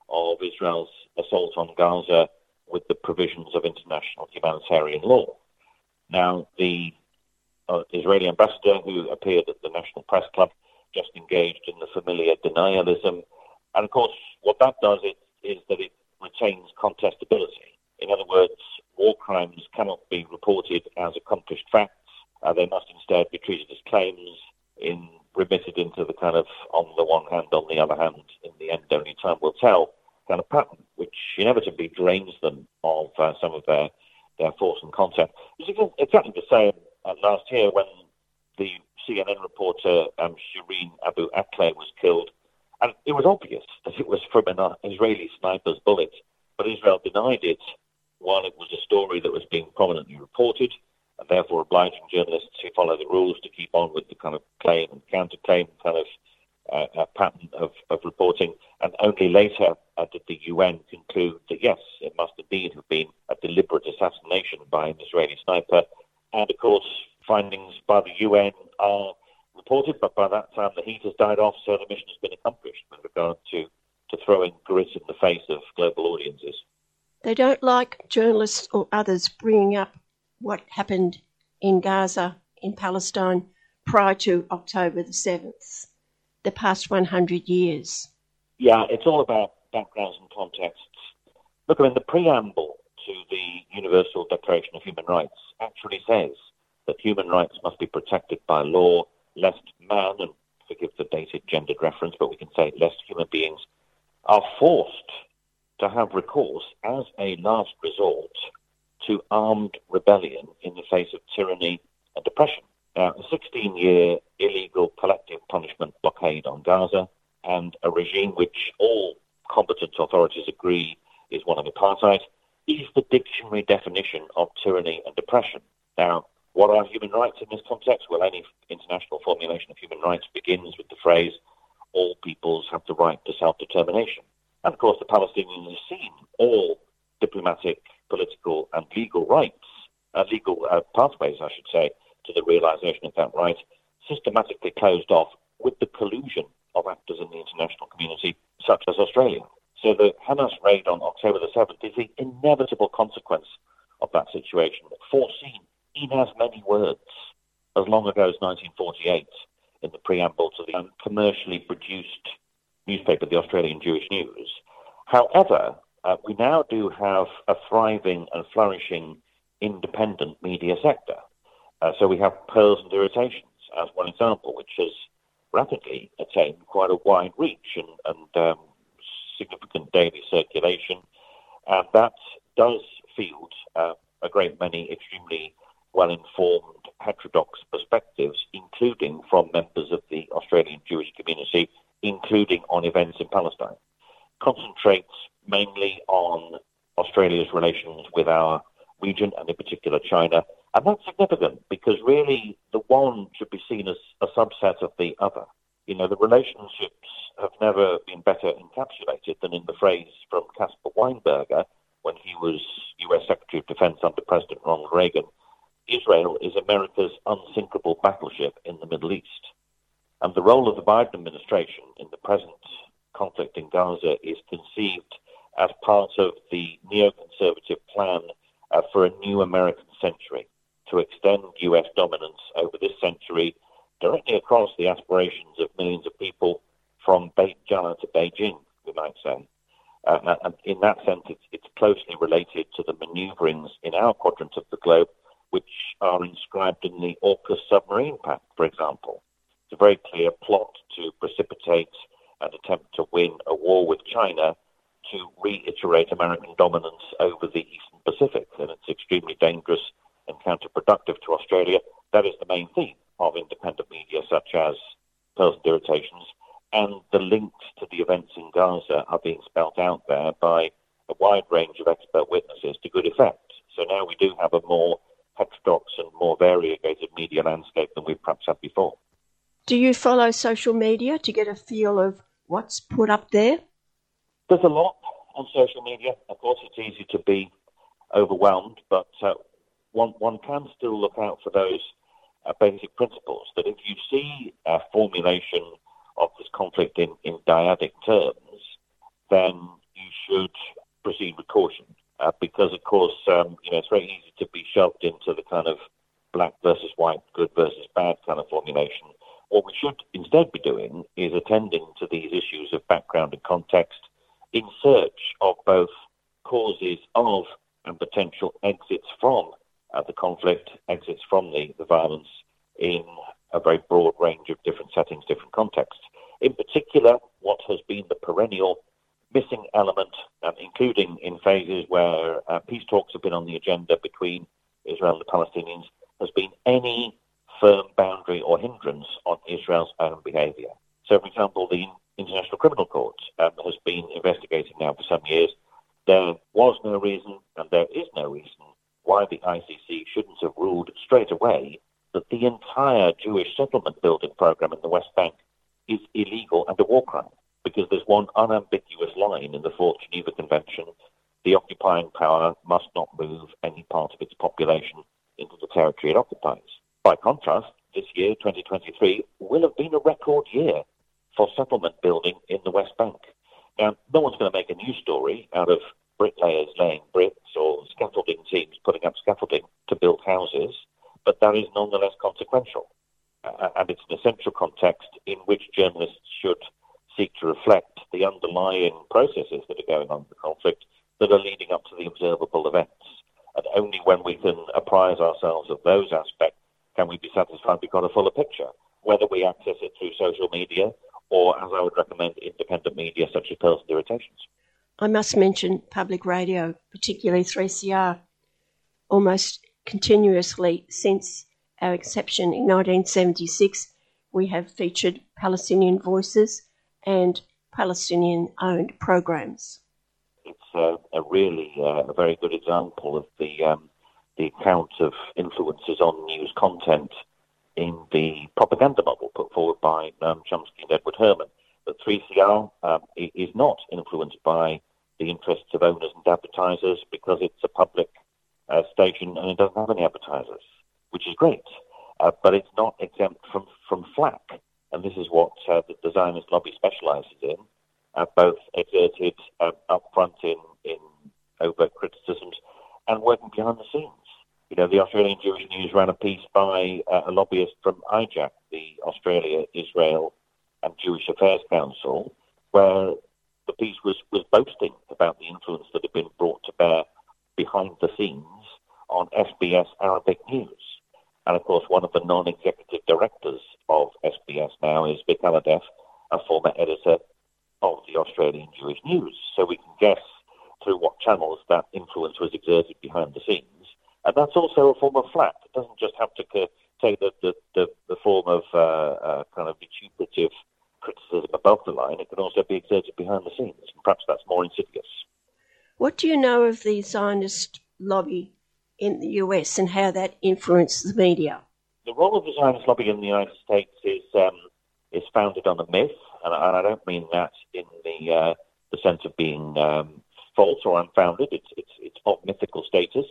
of Israel's assault on Gaza with the provisions of international humanitarian law. Now, the uh, Israeli ambassador who appeared at the National Press Club just engaged in the familiar denialism. And of course, what that does is, is that it retains contestability. In other words, war crimes cannot be reported as accomplished facts. Uh, they must instead be treated as claims in remitted into the kind of on the one hand, on the other hand, in the end only time will tell kind of pattern, which inevitably drains them of uh, some of their, their force and content. It's exactly the same uh, last year when the C N N reporter um, Shireen Abu Akleh was killed. And it was obvious that it was from an Israeli sniper's bullet, but Israel denied it while it was a story that was being prominently reported, and therefore obliging journalists who follow the rules to keep on with the kind of claim and counterclaim kind of uh, uh, pattern of, of reporting. And only later uh, did the U N conclude that, yes, it must indeed have been a deliberate assassination by an Israeli sniper. And, of course, findings by the U N are reported, but by that time the heat has died off, so the mission has been accomplished with regard to, to throwing grit in the face of global audiences. They don't like journalists or others bringing up what happened in Gaza, in Palestine, prior to October the seventh, the past one hundred years. Yeah, it's all about backgrounds and contexts. Look, I mean, the preamble to the Universal Declaration of Human Rights actually says that human rights must be protected by law, lest man, and forgive the dated gendered reference, but we can say lest human beings are forced to have recourse as a last resort to armed rebellion in the face of tyranny and oppression. Now, a sixteen-year illegal collective punishment blockade on Gaza and a regime which all competent authorities agree is one of apartheid is the dictionary definition of tyranny and oppression. Now, what are human rights in this context? Well, any international formulation of human rights begins with the phrase, all peoples have the right to self-determination. And, of course, the Palestinians have seen all diplomatic, political and legal rights, uh, legal uh, pathways, I should say, to the realisation of that right, systematically closed off with the collusion of actors in the international community, such as Australia. So the Hamas raid on October the seventh is the inevitable consequence of that situation, foreseen in as many words as long ago as nineteen forty-eight in the preamble to the commercially produced newspaper, the Australian Jewish News. However, Uh, we now do have a thriving and flourishing independent media sector. Uh, so we have Pearls and Irritations as one example, which has rapidly attained quite a wide reach and, and um, significant daily circulation. And that does field uh, a great many extremely well-informed, heterodox perspectives, including from members of the Australian Jewish community, including on events in Palestine. Concentrates mainly on Australia's relations with our region and in particular China. And that's significant because really the one should be seen as a subset of the other. You know, the relationships have never been better encapsulated than in the phrase from Caspar Weinberger when he was U S Secretary of Defense under President Ronald Reagan, Israel is America's unsinkable battleship in the Middle East. And the role of the Biden administration in the present conflict in Gaza is conceived as part of the neoconservative plan uh, for a new American century to extend U S dominance over this century directly across the aspirations of millions of people from Jannah to Beijing, we might say. Uh, and in that sense, it's, it's closely related to the maneuverings in our quadrant of the globe, which are inscribed in the AUKUS submarine pact, for example. It's a very clear plot to precipitate an attempt to win a war with China to reiterate American dominance over the Eastern Pacific. And it's extremely dangerous and counterproductive to Australia. That is the main theme of independent media such as Pearls and Irritations. And the links to the events in Gaza are being spelt out there by a wide range of expert witnesses to good effect. So now we do have a more heterodox and more variegated media landscape than we've perhaps had before. Do you follow social media to get a feel of what's put up there? There's a lot on social media. Of course, it's easy to be overwhelmed, but uh, one, one can still look out for those uh, basic principles, that if you see a formulation of this conflict in, in dyadic terms, then you should proceed with caution. Uh, because, of course, um, you know, it's very easy to be shoved into the kind of black versus white, good versus bad kind of formulation. What we should instead be doing is attending to these issues of background and context in search of both causes of and potential exits from uh, the conflict, exits from the, the violence in a very broad range of different settings, different contexts. In particular, what has been the perennial missing element, um, including in phases where uh, peace talks have been on the agenda between Israel and the Palestinians, has been any firm boundary or hindrance on Israel's own behaviour. So, for example, the International Criminal Court um, has been investigating now for some years. There was no reason, and there is no reason, why the I C C shouldn't have ruled straight away that the entire Jewish settlement building programme in the West Bank is illegal and a war crime, because there's one unambiguous line in the Fourth Geneva Convention: the occupying power must not move any part of its population into the territory it occupies. By contrast, this year, twenty twenty-three, will have been a record year for settlement building in the West Bank. Now, no one's going to make a news story out of bricklayers laying bricks or scaffolding teams putting up scaffolding to build houses, but that is nonetheless consequential. Uh, and it's an essential context in which journalists should seek to reflect the underlying processes that are going on in the conflict that are leading up to the observable events. And only when we can apprise ourselves of those aspects can we be satisfied we've got a fuller picture, whether we access it through social media or, as I would recommend, independent media such as Pearls and Irritations. I must mention public radio, particularly three C R, almost continuously since our inception in nineteen seventy-six. We have featured Palestinian voices and Palestinian-owned programs. It's a, a really uh, a very good example of the um, the account of influences on news content in the propaganda model put forward by um, Chomsky and Edward Herman. But three C R um, is not influenced by the interests of owners and advertisers, because it's a public uh, station and it doesn't have any advertisers, which is great. Uh, but it's not exempt from, from flack. And this is what uh, the Zionist lobby specialises in, uh, both exerted um, up front in, in overt criticisms and working behind the scenes. You know, the Australian Jewish News ran a piece by uh, a lobbyist from I J A C, the Australia, Israel and Jewish Affairs Council, where the piece was, was boasting about the influence that had been brought to bear behind the scenes on S B S Arabic News. And, of course, one of the non-executive directors of S B S now is Vic Aladef, a former editor of the Australian Jewish News. So we can guess through what channels that influence was exerted behind the scenes. And that's also a form of flack. It doesn't just have to co- take the, the, the, the form of uh, uh, kind of vituperative criticism above the line. It can also be exerted behind the scenes, and perhaps that's more insidious. What do you know of the Zionist lobby in the U S and how that influences the media? The role of the Zionist lobby in the United States is um, is founded on a myth, and I, and I don't mean that in the uh, the sense of being um, false or unfounded. It's it's it's of mythical status,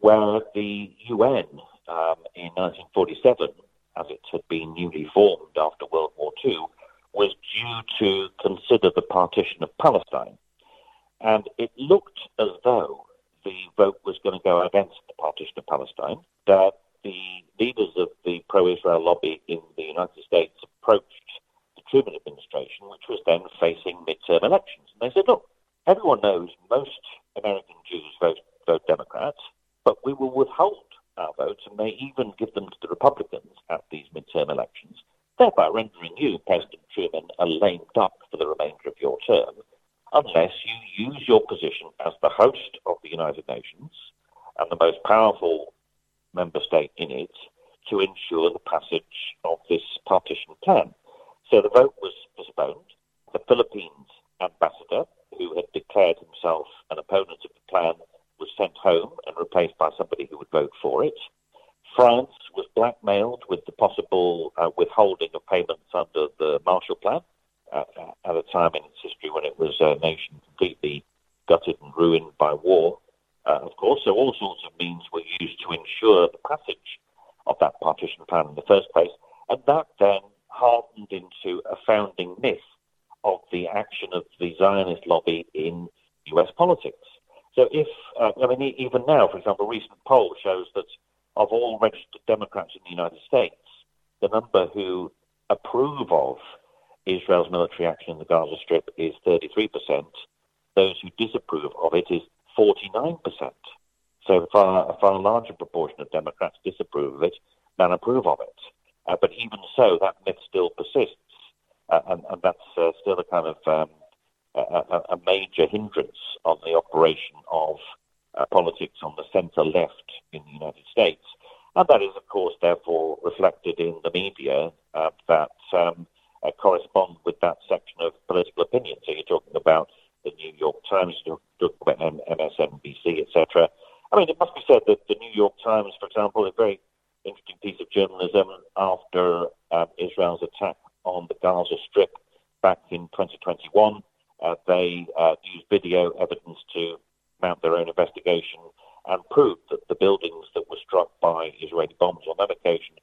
where the U N um, in nineteen forty-seven, as it had been newly formed after World War Two, was due to consider the partition of Palestine, and it looked as though the vote was going to go against the partition of Palestine, that the leaders of the pro-Israel lobby in the United States approached the Truman administration, which was then facing midterm elections. And they said, look, everyone knows most American Jews vote, vote Democrats, but we will withhold our votes, and they even give them to the Republicans at these midterm elections, thereby rendering you, President Truman, a lame duck for the remainder of your term, unless you use your position as the host of the United Nations and the most powerful member state in it to ensure the passage of this partition plan. So the vote was postponed. The Philippines ambassador, who had declared himself an opponent of the plan, was sent home and replaced by somebody who would vote for it. France was blackmailed with the possible uh, withholding of payments under the Marshall Plan, at a time in its history when it was a nation completely gutted and ruined by war. uh, of course. So all sorts of means were used to ensure the passage of that partition plan in the first place. And that then hardened into a founding myth of the action of the Zionist lobby in U S politics. So if, uh, I mean, even now, for example, a recent poll shows that of all registered Democrats in the United States, the number who approve of Israel's military action in the Gaza Strip is thirty-three percent. Those who disapprove of it is forty-nine percent. So far, a far larger proportion of Democrats disapprove of it than approve of it. Uh, but even so, that myth still persists, uh, and, and that's uh, still a kind of um, a, a major hindrance on the operation of uh, politics on the centre-left in the United States. And that is, of course, therefore reflected in the media uh, that um, uh, correspond with that section of political opinion. So you're talking about the New York Times, you're talking about M S N B C, et cetera. I mean, it must be said that the New York Times, for example, is a very interesting piece of journalism after um, Israel's attack on the Gaza Strip back in twenty twenty-one. Uh, they uh, used video evidence to mount their own investigation and proved that the buildings that were struck by Israeli bombs on that occasion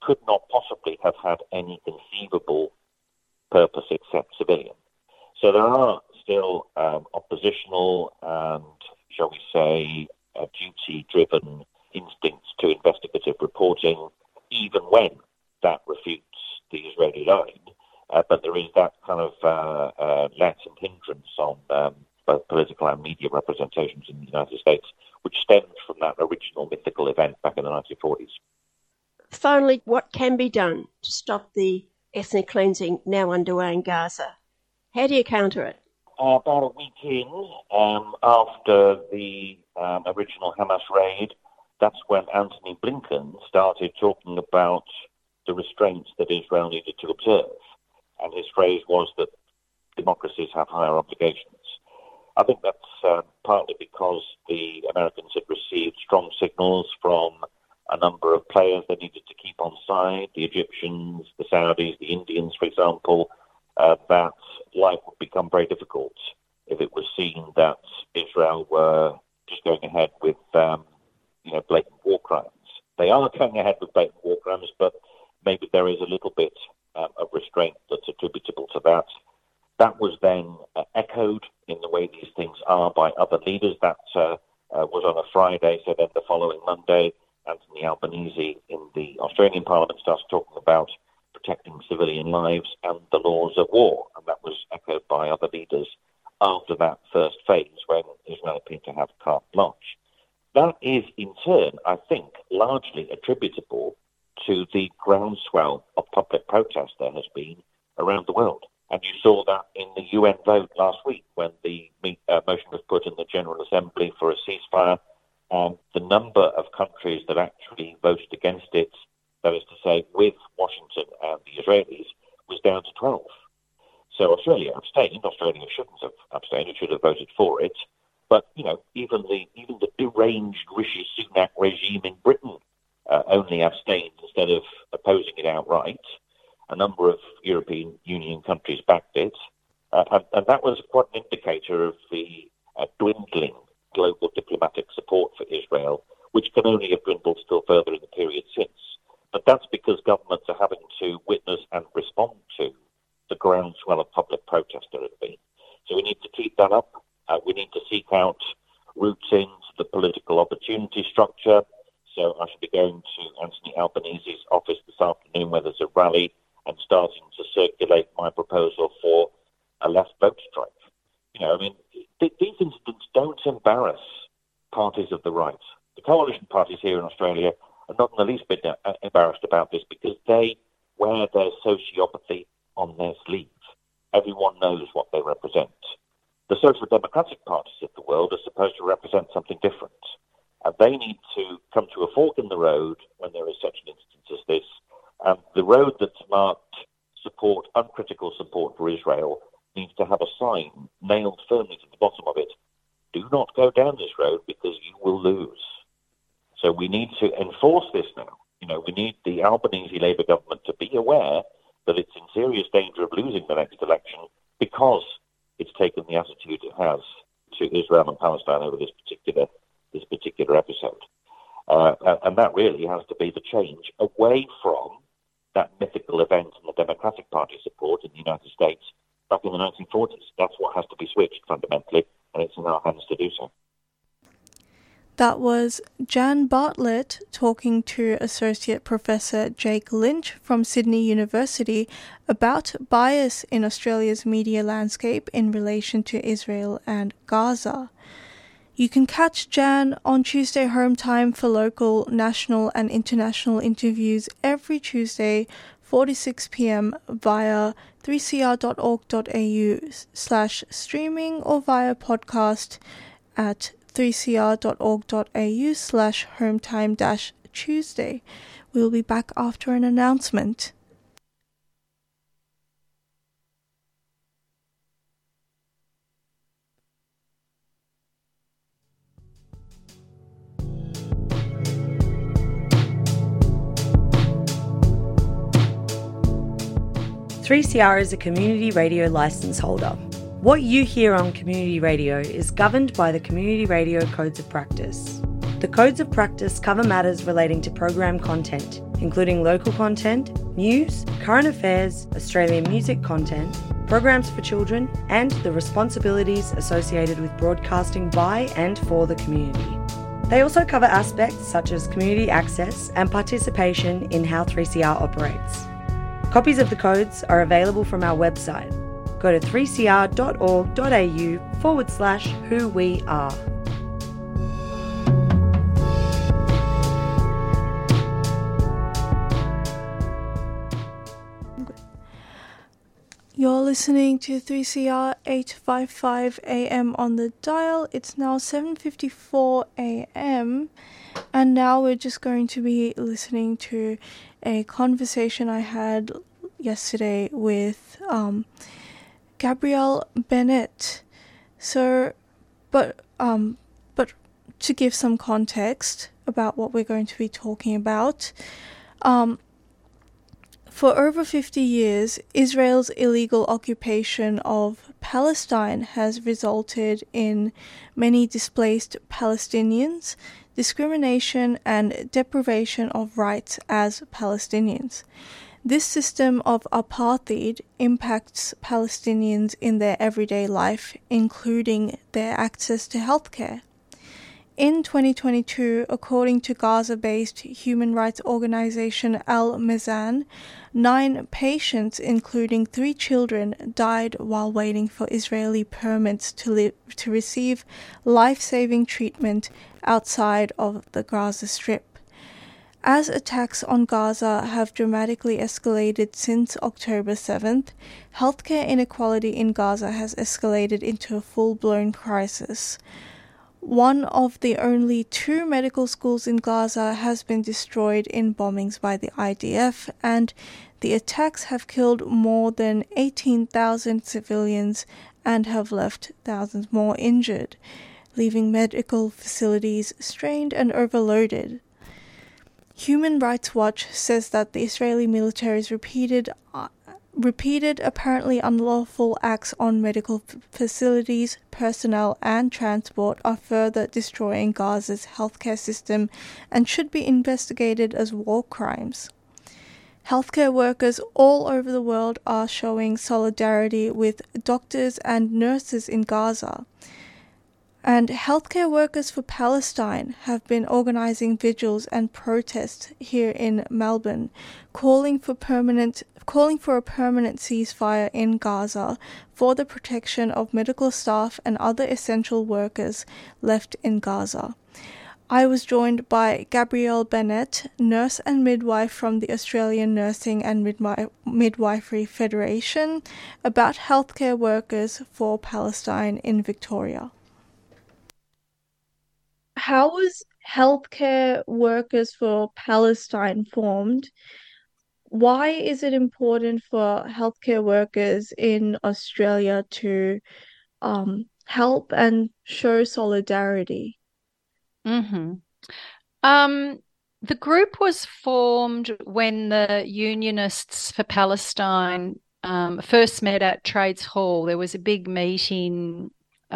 could not possibly have had any conceivable purpose except civilian. So there are still um, oppositional and, shall we say, uh, duty-driven instincts to investigative reporting, even when that refutes the Israeli line. Uh, but there is that kind of uh, uh, latent hindrance on um, both political and media representations in the United States, which stemmed from that original mythical event back in the nineteen forties. Finally, what can be done to stop the ethnic cleansing now underway in Gaza? How do you counter it? Uh, about a week in, um, after the um, original Hamas raid, that's when Anthony Blinken started talking about the restraints that Israel needed to observe. And his phrase was that democracies have higher obligations. I think that's uh, partly because the Americans had received strong signals from a number of players they needed to keep on side, the Egyptians, the Saudis, the Indians, for example, uh, that life would become very difficult if it was seen that Israel were just going ahead with um, you know, blatant war crimes. They are going ahead with blatant war crimes, but maybe there is a little bit um, of restraint that's attributable to that. That was then uh, echoed in the way these things are by other leaders. That uh, uh, was on a Friday, so then the following Monday, Anthony Albanese in the Australian Parliament starts talking about protecting civilian lives and the laws of war, and that was echoed by other leaders after that first phase when Israel appeared to have carte blanche. That is, in turn, I think, largely attributable to the groundswell of public protest there has been around the world. And you saw that in the U N vote last week when the uh, motion was put in the General Assembly for a ceasefire. Um, the number of countries that actually voted against it, that is to say, with Washington and the Israelis, was down to twelve. So Australia abstained. Australia shouldn't have abstained. It should have voted for it. But, you know, even the even the deranged Rishi Sunak regime in Britain uh, only abstained instead of opposing it outright. A number of European Union countries backed it, uh, and, and that was quite an indicator of the uh, dwindling global diplomatic support for Israel, which can only have dwindled still further in the period since. But that's because governments are having to witness and respond to the groundswell of public protest there has been. So we need to keep that up. Uh, we need to seek out routes into the political opportunity structure. So I should be going to Anthony Albanese's office this afternoon where there's a rally, and starting to circulate my proposal for a left vote strike. You know, I mean, th- these incidents don't embarrass parties of the right. The coalition parties here in Australia are not in the least bit embarrassed about this because they wear their sociopathy on their sleeve. Everyone knows what they represent. The social democratic parties of the world are supposed to represent something different. And they need to come to a fork in the road when there is such an instance as this. And the road that's marked support, uncritical support for Israel, needs to have a sign nailed firmly to the bottom of it. Do not go down this road because you will lose. So we need to enforce this now. You know, we need the Albanese Labour government to be aware that it's in serious danger of losing the next election because it's taken the attitude it has to Israel and Palestine over this particular this particular episode. Uh, and that really has to be the change away from that mythical event and the Democratic Party support in the United States back in the nineteen forties. That's what has to be switched fundamentally, and it's in our hands to do so. That was Jan Bartlett talking to Associate Professor Jake Lynch from Sydney University about bias in Australia's media landscape in relation to Israel and Gaza. You can catch Jan on Tuesday Home Time for local, national and international interviews every Tuesday, four to six p.m. via three c r dot org.au slash streaming or via podcast at three c r dot org.au slash hometime dash Tuesday. We'll be back after an announcement. three C R is a community radio licence holder. What you hear on community radio is governed by the Community Radio Codes of Practice. The Codes of Practice cover matters relating to program content, including local content, news, current affairs, Australian music content, programs for children, and the responsibilities associated with broadcasting by and for the community. They also cover aspects such as community access and participation in how three C R operates. Copies of the codes are available from our website. Go to three c r dot org.au forward slash who we are. You're listening to three C R eight fifty-five a.m. on the dial. It's now seven fifty-four a.m. and now we're just going to be listening to a conversation I had yesterday with um, Gabrielle Bennett. So, but um, but to give some context about what we're going to be talking about, um, for over fifty years, Israel's illegal occupation of Palestine has resulted in many displaced Palestinians, discrimination and deprivation of rights as Palestinians. This system of apartheid impacts Palestinians in their everyday life, including their access to healthcare. In twenty twenty-two, according to Gaza-based human rights organization Al Mizan, nine patients, including three children, died while waiting for Israeli permits to live, to receive life-saving treatment outside of the Gaza Strip. As attacks on Gaza have dramatically escalated since October seventh, healthcare inequality in Gaza has escalated into a full-blown crisis. One of the only two medical schools in Gaza has been destroyed in bombings by the I D F, and the attacks have killed more than eighteen thousand civilians and have left thousands more injured, leaving medical facilities strained and overloaded. Human Rights Watch says that the Israeli military's repeated uh, Repeated apparently unlawful acts on medical f- facilities, personnel and transport are further destroying Gaza's healthcare system and should be investigated as war crimes. Healthcare workers all over the world are showing solidarity with doctors and nurses in Gaza. And Healthcare Workers for Palestine have been organising vigils and protests here in Melbourne, calling for permanent, calling for a permanent ceasefire in Gaza for the protection of medical staff and other essential workers left in Gaza. I was joined by Gabrielle Bennett, nurse and midwife from the Australian Nursing and Midwi- Midwifery Federation, about Healthcare Workers for Palestine in Victoria. How was Healthcare Workers for Palestine formed? Why is it important for healthcare workers in Australia to um, help and show solidarity? Mm-hmm. Um, the group was formed when the Unionists for Palestine um, first met at Trades Hall. There was a big meeting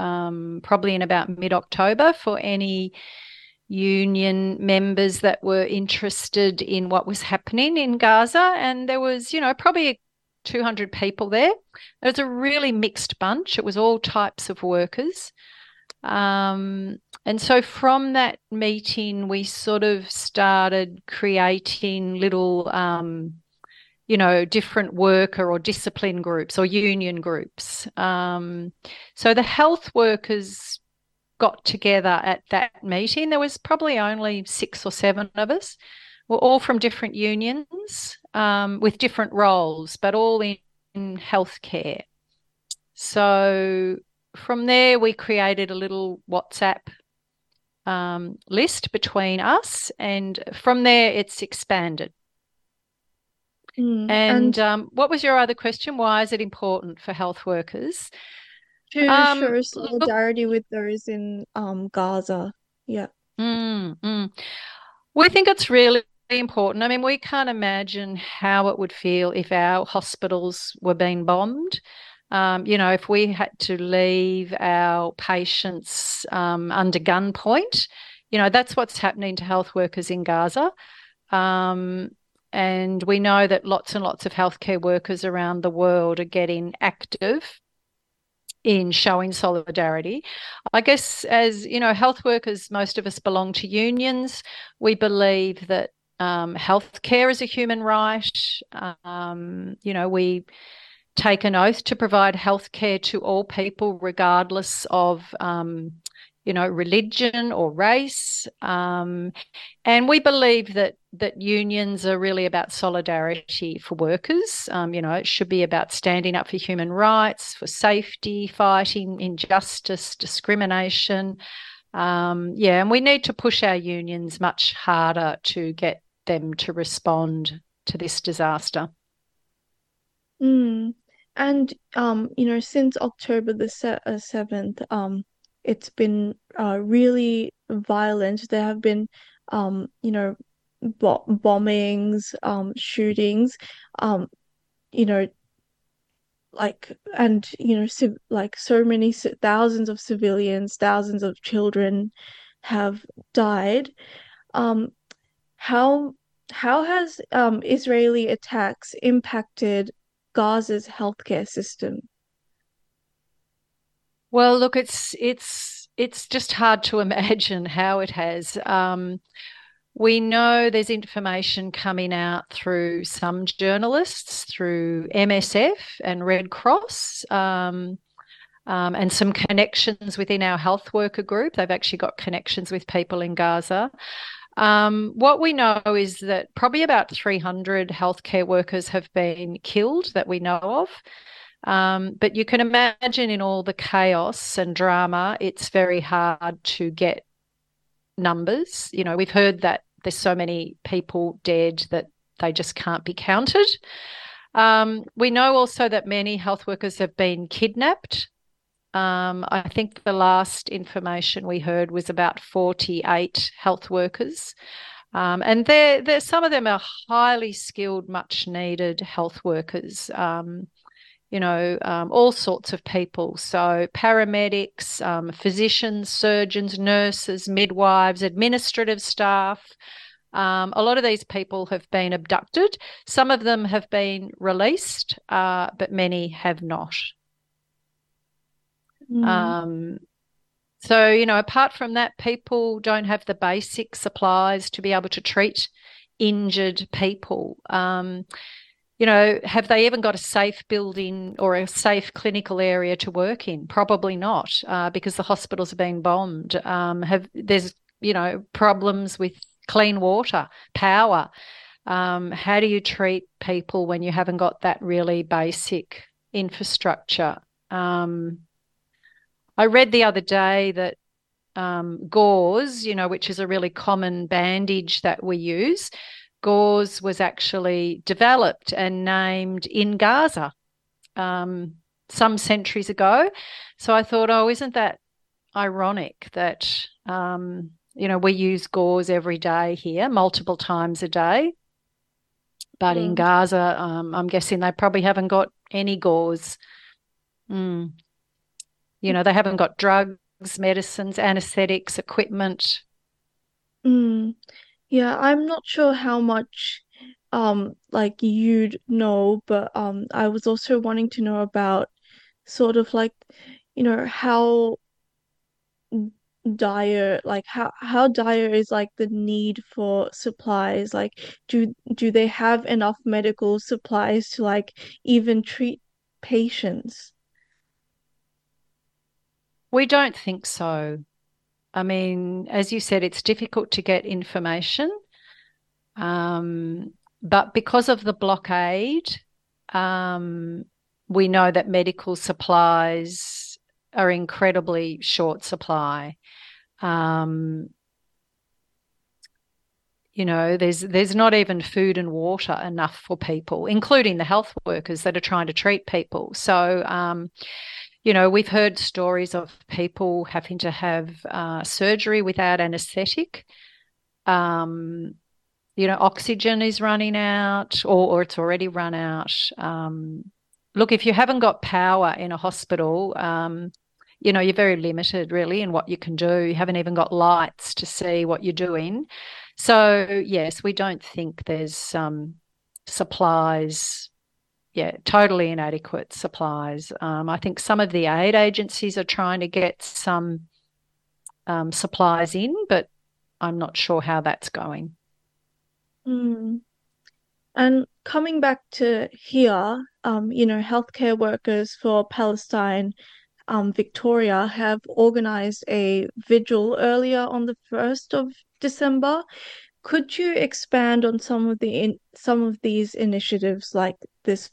Um, probably in about mid-October for any union members that were interested in what was happening in Gaza, and there was, you know, probably two hundred people there. It was a really mixed bunch. It was all types of workers. Um, and so from that meeting, we sort of started creating little, um, you know, different worker or discipline groups or union groups. Um, so the health workers got together at that meeting. There was probably only six or seven of us. We're all from different unions um, with different roles, but all in, in healthcare. So from there, we created a little WhatsApp um, list between us, and from there, it's expanded. Mm, and and um, what was your other question? Why is it important for health workers? To um, show solidarity look, with those in um, Gaza, yeah. Mm, mm. We think it's really important. I mean, we can't imagine how it would feel if our hospitals were being bombed. Um, you know, if we had to leave our patients um, under gunpoint, you know, that's what's happening to health workers in Gaza. Um, and we know that lots and lots of healthcare workers around the world are getting active in showing solidarity. I guess, as, you know, health workers, most of us belong to unions. We believe that um, healthcare is a human right. Um, you know, we take an oath to provide healthcare to all people, regardless of, um, you know, religion or race. Um, and we believe that that unions are really about solidarity for workers. Um, you know, it should be about standing up for human rights, for safety, fighting injustice, discrimination. Um, yeah, and we need to push our unions much harder to get them to respond to this disaster. Mm. And, um, you know, since October the seventh, um, it's been uh, really violent. There have been, um, you know, bo- bombings, um, shootings, um, you know, like, and, you know, civ- like so many thousands of civilians, thousands of children have died. Um, how, how has um, Israeli attacks impacted Gaza's healthcare system? Well, look, it's it's it's just hard to imagine how it has. Um, we know there's information coming out through some journalists, through M S F and Red Cross, um, um, and some connections within our health worker group. They've actually got connections with people in Gaza. Um, what we know is that probably about three hundred healthcare workers have been killed that we know of. Um, but you can imagine in all the chaos and drama, it's very hard to get numbers. You know, we've heard that there's so many people dead that they just can't be counted. Um, we know also that many health workers have been kidnapped. Um, I think the last information we heard was about forty-eight health workers, um, and they're, they're, some of them are highly skilled, much-needed health workers, um, you know, um, all sorts of people, so paramedics, um, physicians, surgeons, nurses, midwives, administrative staff. Um, a lot of these people have been abducted. Some of them have been released, uh, but many have not. Mm. Um, so, you know, apart from that, people don't have the basic supplies to be able to treat injured people. Um, you know, have they even got a safe building or a safe clinical area to work in? Probably not, uh, because the hospitals are being bombed. Um, have there's, you know, problems with clean water, power. Um, how do you treat people when you haven't got that really basic infrastructure? Um I read the other day that um, gauze, you know, which is a really common bandage that we use, gauze was actually developed and named in Gaza um, some centuries ago. So I thought, oh, isn't that ironic that, um, you know, we use gauze every day here, multiple times a day. But mm. in Gaza, um, I'm guessing they probably haven't got any gauze. Mm. You know, they haven't got drugs, medicines, anaesthetics, equipment. Mm, yeah, I'm not sure how much um like you'd know, but um I was also wanting to know about sort of like, you know, how dire like how how dire is like the need for supplies. Like do do they have enough medical supplies to like even treat patients? We don't think so. I mean, as you said, it's difficult to get information. Um, but because of the blockade, um, we know that medical supplies are incredibly short supply. Um, you know, there's there's not even food and water enough for people, including the health workers that are trying to treat people. So, um you know, we've heard stories of people having to have uh, surgery without anaesthetic. Um, you know, oxygen is running out or, or it's already run out. Um, look, if you haven't got power in a hospital, um, you know, you're very limited really in what you can do. You haven't even got lights to see what you're doing. So, yes, we don't think there's um, supplies. Yeah, totally inadequate supplies. Um, I think some of the aid agencies are trying to get some um, supplies in, but I'm not sure how that's going. Mm. And coming back to here, um, you know, Healthcare Workers for Palestine um, Victoria have organised a vigil earlier on the first of December. Could you expand on some of the in, some of these initiatives, like this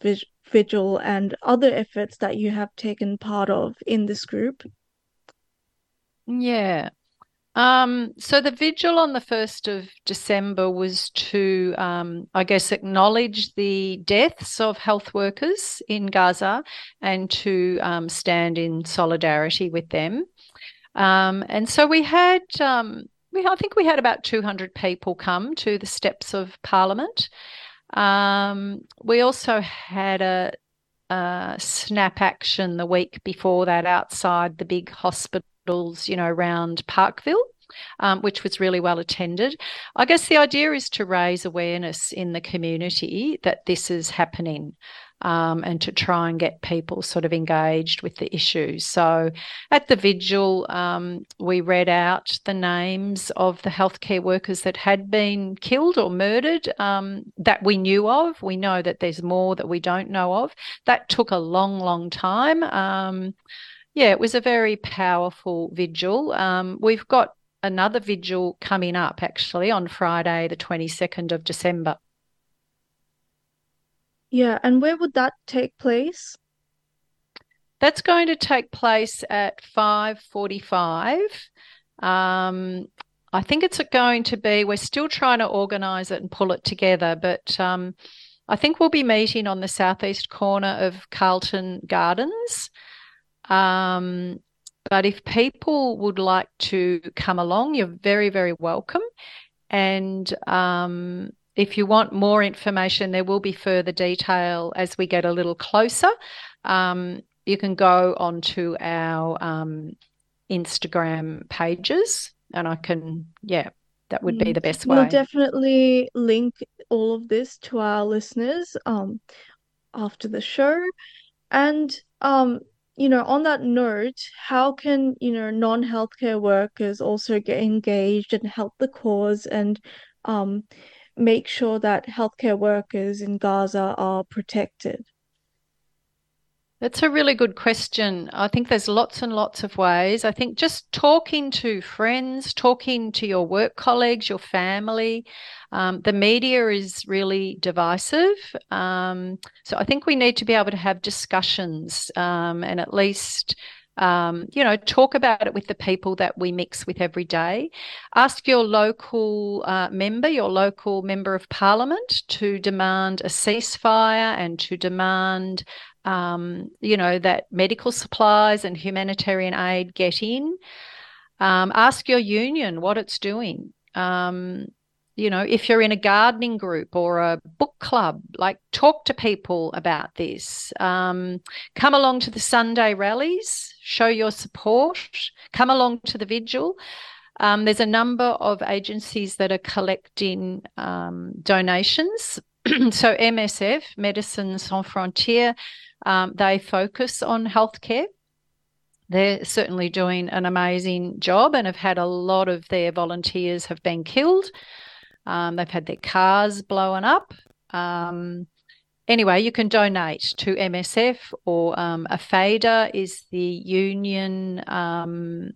vigil and other efforts that you have taken part of in this group? Yeah. Um, so the vigil on the first of December was to, um, I guess, acknowledge the deaths of health workers in Gaza and to um, stand in solidarity with them. Um, and so we had... Um, I think we had about two hundred people come to the steps of Parliament. Um, we also had a, a snap action the week before that outside the big hospitals, you know, around Parkville, um, which was really well attended. I guess the idea is to raise awareness in the community that this is happening. Um, and to try and get people sort of engaged with the issues. So at the vigil, um, we read out the names of the healthcare workers that had been killed or murdered um, that we knew of. We know that there's more that we don't know of. That took a long, long time. Um, yeah, it was a very powerful vigil. Um, we've got another vigil coming up actually on Friday, the twenty-second of December. Yeah, and where would that take place? That's going to take place at five forty-five. Um, I think it's going to be, we're still trying to organise it and pull it together, but um, I think we'll be meeting on the southeast corner of Carlton Gardens. Um, but if people would like to come along, you're very, very welcome. And um if you want more information, there will be further detail as we get a little closer. Um, you can go onto our um, Instagram pages and I can, yeah, that would be the best way. We'll definitely link all of this to our listeners um, after the show. And, um, you know, on that note, how can, you know, non-healthcare workers also get engaged and help the cause and um make sure that healthcare workers in Gaza are protected? That's a really good question. I think there's lots and lots of ways. I think just talking to friends, talking to your work colleagues, your family. Um, the media is really divisive. Um, so I think we need to be able to have discussions um, and at least Um, you know, talk about it with the people that we mix with every day. Ask your local uh, member, your local member of parliament to demand a ceasefire and to demand, um, you know, that medical supplies and humanitarian aid get in. Um, ask your union what it's doing. Um, you know, if you're in a gardening group or a book club, like talk to people about this. Um, come along to the Sunday rallies. Show your support, come along to the vigil. Um, there's a number of agencies that are collecting um, donations. So M S F, Médecins Sans Frontières, um, they focus on healthcare. They're certainly doing an amazing job and have had a lot of their volunteers have been killed. Um, they've had their cars blown up. Um, anyway, you can donate to M S F or um, AFADA is the Union um,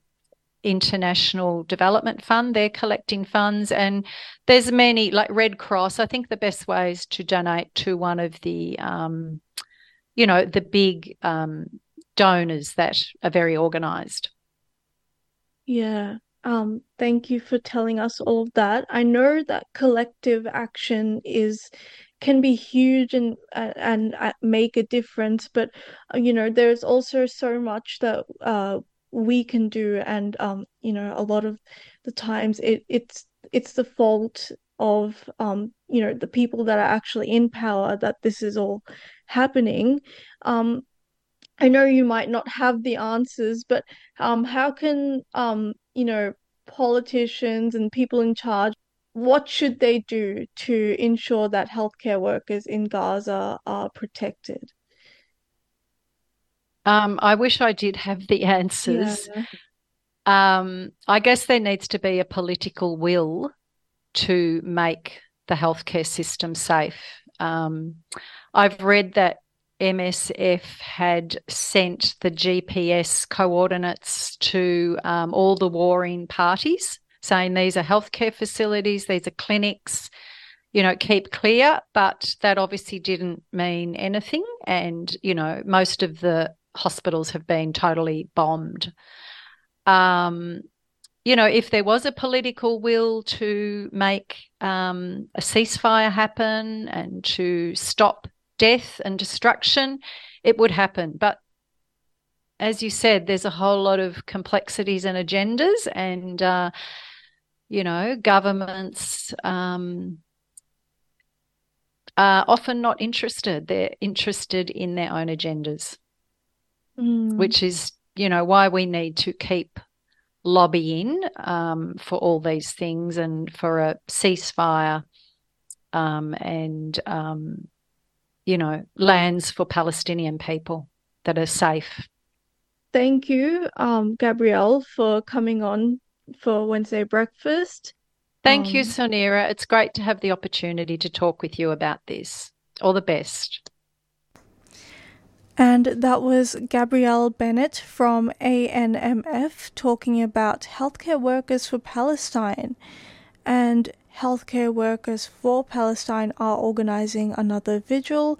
International Development Fund. They're collecting funds, and there's many, like Red Cross. I think the best way is to donate to one of the, um, you know, the big um donors that are very organised. Yeah, um, thank you for telling us all of that. I know that collective action is can be huge and uh, and uh, make a difference, but you know, there's also so much that uh, we can do, and um, you know, a lot of the times it it's it's the fault of um, you know, the people that are actually in power that this is all happening. Um, I know you might not have the answers, but um, how can, um, you know, politicians and people in charge, what should they do to ensure that healthcare workers in Gaza are protected? Um, I wish I did have the answers. Yeah. Um, I guess there needs to be a political will to make the healthcare system safe. Um, I've read that M S F had sent the G P S coordinates to um, all the warring parties, saying these are healthcare facilities, these are clinics, you know, keep clear. But that obviously didn't mean anything. And, you know, most of the hospitals have been totally bombed. Um, you know, if there was a political will to make um, a ceasefire happen and to stop death and destruction, it would happen. But as you said, there's a whole lot of complexities and agendas, and uh, you know, governments um, are often not interested. They're interested in their own agendas, mm. which is, you know, why we need to keep lobbying um, for all these things and for a ceasefire um, and um, you know, lands for Palestinian people that are safe. Thank you, um, Gabrielle, for coming on for Wednesday Breakfast. Thank um, you, Sonira. It's great to have the opportunity to talk with you about this. All the best. And that was Gabrielle Bennett from A N M F talking about Healthcare Workers for Palestine. And Healthcare Workers for Palestine are organising another vigil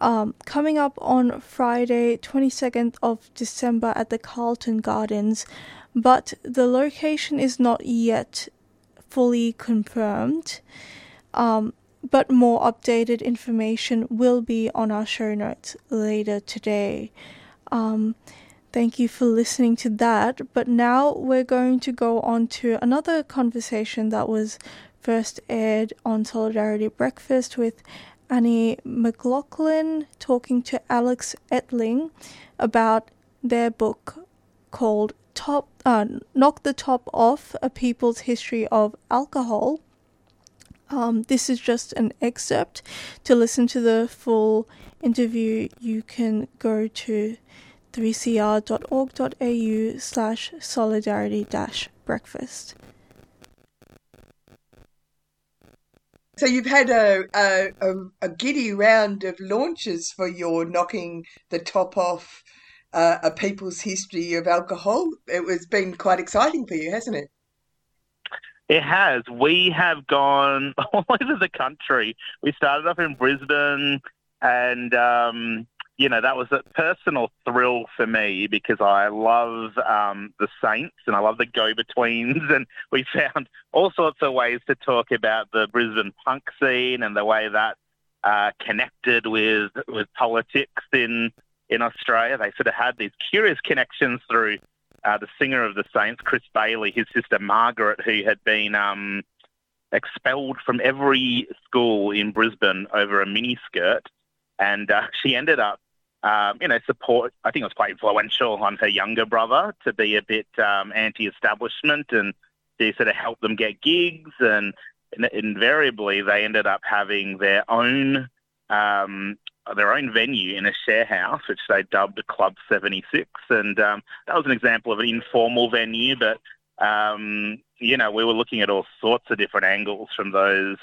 um, coming up on Friday, twenty-second of December at the Carlton Gardens, but the location is not yet fully confirmed, um, but more updated information will be on our show notes later today. Um, Thank you for listening to that. But now we're going to go on to another conversation that was first aired on Solidarity Breakfast with Annie McLaughlin talking to Alex Etling about their book called Top, uh, Knock the Top Off: A People's History of Alcohol. Um, this is just an excerpt. To listen to the full interview, you can go to three c r dot org dot a u slash solidarity dash breakfast. So you've had a, a, a giddy round of launches for your Knocking the Top Off, uh, A People's History of Alcohol. It has been quite exciting for you, hasn't it? It has. We have gone all over the country. We started off in Brisbane and... Um, You know, that was a personal thrill for me because I love um, the saints and I love the go-betweens, and we found all sorts of ways to talk about the Brisbane punk scene and the way that uh, connected with with politics in, in Australia. They sort of had these curious connections through uh, the singer of the Saints, Chris Bailey, his sister Margaret, who had been um, expelled from every school in Brisbane over a miniskirt, and uh, she ended up Um, you know, support, I think it was quite influential on her younger brother to be a bit um, anti-establishment and she sort of helped them get gigs, and invariably they ended up having their own um, their own venue in a share house, which they dubbed Club seventy-six. And um, that was an example of an informal venue, but, um, you know, we were looking at all sorts of different angles, from those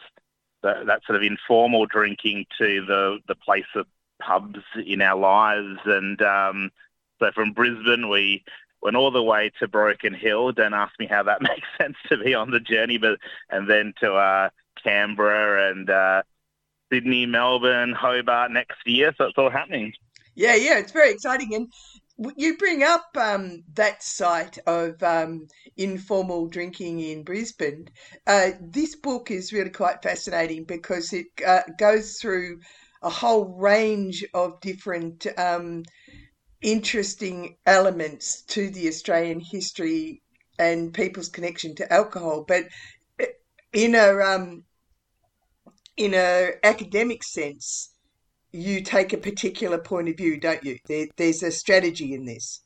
that, that sort of informal drinking to the, the place of pubs in our lives. And um, so from Brisbane, we went all the way to Broken Hill. Don't ask me how that makes sense to be on the journey, but and then to uh, Canberra and uh, Sydney, Melbourne, Hobart next year. So it's all happening. Yeah, yeah, it's very exciting. And you bring up um, that site of um, informal drinking in Brisbane. Uh, this book is really quite fascinating because it uh, goes through a whole range of different um, interesting elements to the Australian history and people's connection to alcohol. But in a... Um, in an academic sense, you take a particular point of view, don't you? There, there's a strategy in this.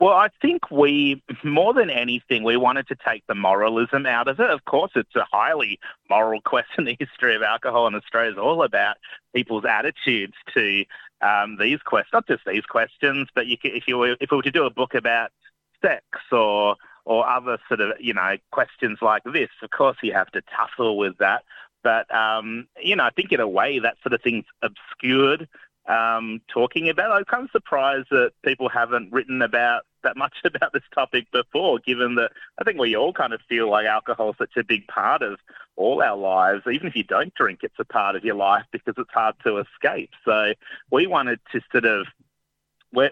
Well, I think we, more than anything, we wanted to take the moralism out of it. Of course, it's a highly moral question, the history of alcohol, and Australia is all about people's attitudes to um, these questions, not just these questions, but you, if you were, if we were to do a book about sex or or other sort of, you know, questions like this, of course you have to tussle with that. But, um, you know, I think in a way that sort of thing's obscured um, talking about. I'm kind of surprised that people haven't written about that much about this topic before, given that I think we all kind of feel like alcohol is such a big part of all our lives. Even if you don't drink, it's a part of your life because it's hard to escape. So we wanted to sort of,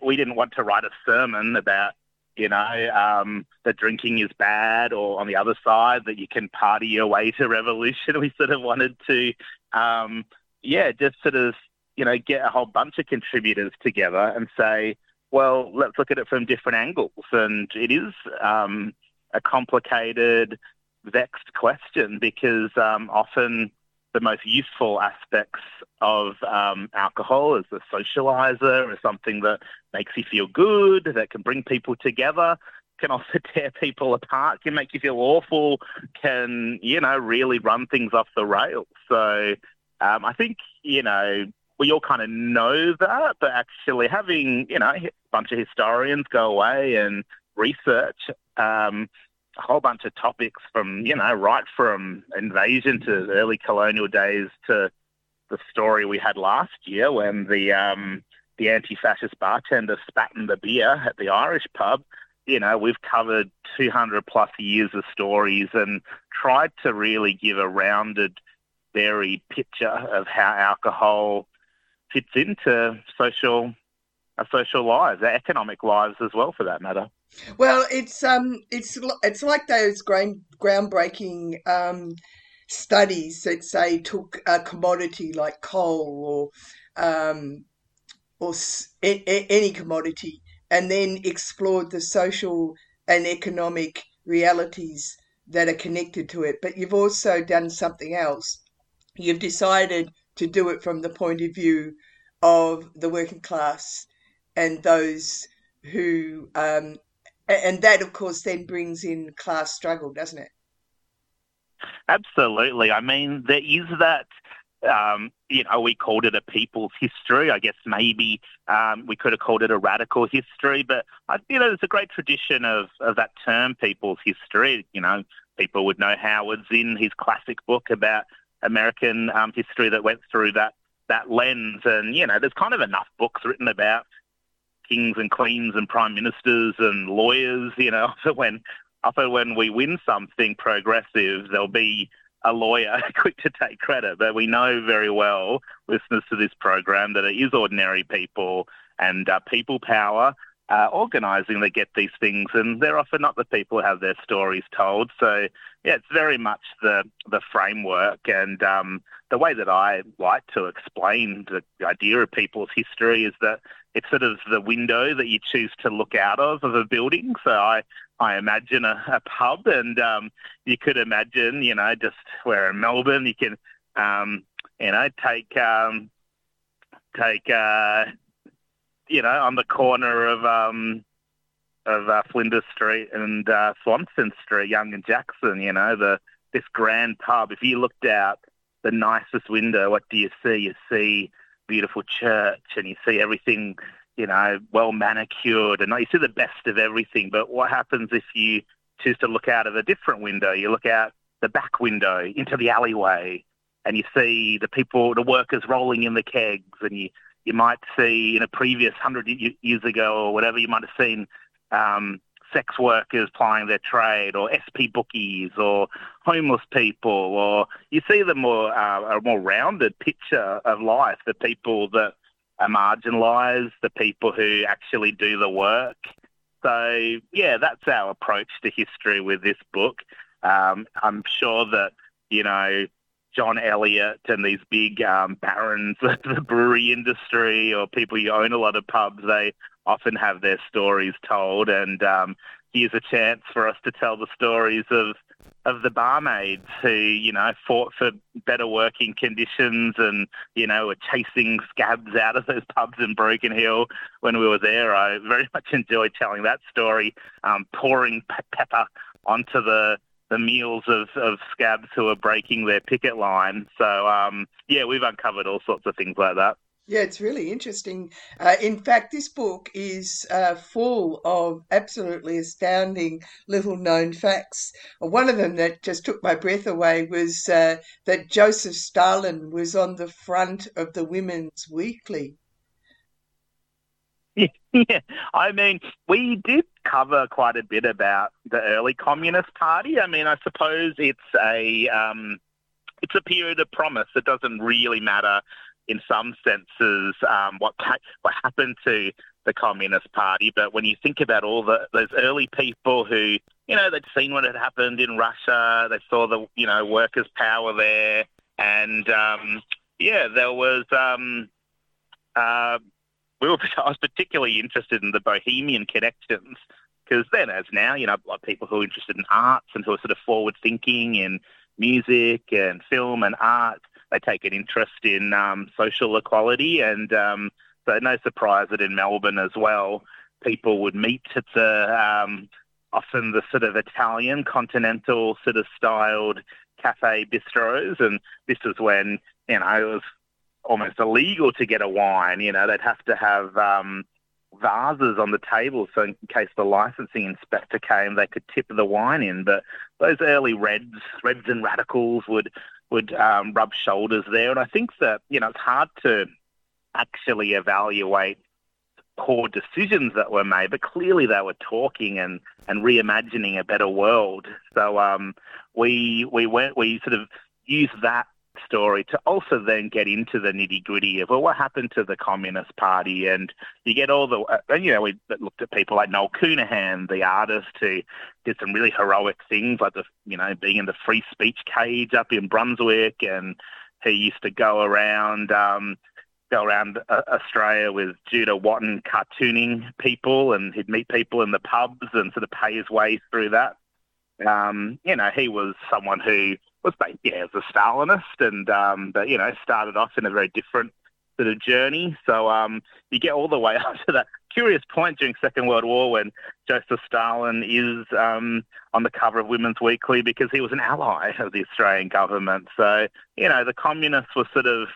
we didn't want to write a sermon about, you know, um, that drinking is bad, or on the other side, that you can party your way to revolution. We sort of wanted to, um, yeah, just sort of, you know, get a whole bunch of contributors together and say, well, let's look at it from different angles. And it is um, a complicated, vexed question because um, often the most useful aspects of um, alcohol is the socializer, or something that makes you feel good, that can bring people together, can also tear people apart, can make you feel awful, can, you know, really run things off the rails. So um, I think, you know, we all kind of know that, but actually having, you know, a bunch of historians go away and research um a whole bunch of topics from, you know, right from invasion to early colonial days to the story we had last year when the um, the anti-fascist bartender spat in the beer at the Irish pub. You know, we've covered two hundred plus years of stories and tried to really give a rounded, varied picture of how alcohol fits into social our social lives, our economic lives as well, for that matter. Well, it's um, it's it's like those ground, groundbreaking um, studies that say took a commodity like coal or um, or a, a, any commodity, and then explored the social and economic realities that are connected to it. But you've also done something else. You've decided to do it from the point of view of the working class and those who. Um, And that, of course, then brings in class struggle, doesn't it? Absolutely. I mean, there is that, um, you know, we called it a people's history. I guess maybe um, we could have called it a radical history. But, I, you know, there's a great tradition of, of that term, people's history. You know, people would know Howard Zinn, his classic book about American um, history that went through that, that lens. And, you know, there's kind of enough books written about kings and queens and prime ministers and lawyers. You know, often when, often when we win something progressive, there'll be a lawyer quick to take credit. But we know very well, listeners to this program, that it is ordinary people and uh, people power uh, organising that get these things, and they're often not the people who have their stories told. So, yeah, it's very much the, the framework and um, the way that I like to explain the, the idea of people's history is that it's sort of the window that you choose to look out of of a building. So I, I imagine a, a pub, and um, you could imagine, you know, just where in Melbourne you can, um, you know, take um, take uh, you know, on the corner of um, of uh, Flinders Street and uh, Swampson Street, Young and Jackson, you know, the this grand pub. If you looked out the nicest window, what do you see? You see beautiful church and you see everything, you know, well manicured, and you see the best of everything. But what happens if you choose to look out of a different window? You look out the back window into the alleyway and you see the people, the workers rolling in the kegs, and you, you might see in a previous hundred years ago or whatever, you might have seen um, sex workers plying their trade, or S P bookies, or homeless people, or you see the more uh, a more rounded picture of life, the people that are marginalised, the people who actually do the work. So, yeah, that's our approach to history with this book. Um, I'm sure that, you know, John Elliott and these big um, barons of the brewery industry, or people who own a lot of pubs, they often have their stories told. And um, here's a chance for us to tell the stories of of the barmaids who, you know, fought for better working conditions and, you know, were chasing scabs out of those pubs in Broken Hill when we were there. I very much enjoyed telling that story, um, pouring pe- pepper onto the the meals of, of scabs who are breaking their picket line. So, um, yeah, we've uncovered all sorts of things like that. Yeah, it's really interesting. Uh, in fact, this book is uh, full of absolutely astounding little known facts. One of them that just took my breath away was uh, that Joseph Stalin was on the front of the Women's Weekly. Yeah, I mean, we did cover quite a bit about the early Communist Party. I mean, I suppose it's a um, it's a period of promise. It doesn't really matter in some senses um, what what happened to the Communist Party, but when you think about all the those early people who, you know, they'd seen what had happened in Russia, they saw the, you know, workers' power there, and um, yeah, there was. Um, uh, We were, I was particularly interested in the bohemian connections, because then, as now, you know, a lot of people who are interested in arts and who are sort of forward-thinking in music and film and art, they take an interest in um, social equality, and um, so no surprise that in Melbourne as well, people would meet at the um, often the sort of Italian continental sort of styled cafe bistros, and this is when, you know, it was almost illegal to get a wine. You know, they'd have to have um, vases on the table, so in case the licensing inspector came, they could tip the wine in. But those early reds, reds and radicals would would um, rub shoulders there. And I think that, you know, it's hard to actually evaluate poor decisions that were made, but clearly they were talking and, and reimagining a better world. So um, we we went we sort of used that story to also then get into the nitty-gritty of, well, what happened to the Communist Party? And you get all the, uh, and, you know, we looked at people like Noel Coonahan, the artist, who did some really heroic things, like, the, you know, being in the free speech cage up in Brunswick, and he used to go around um, go around uh, Australia with Judah Watton cartooning people, and he'd meet people in the pubs and sort of pay his way through that. Um, you know, he was someone who was, yeah, was a Stalinist, and um, but, you know, started off in a very different sort of journey. So um, you get all the way up to that curious point during Second World War when Joseph Stalin is um, on the cover of Women's Weekly because he was an ally of the Australian government. So, you know, the communists were sort of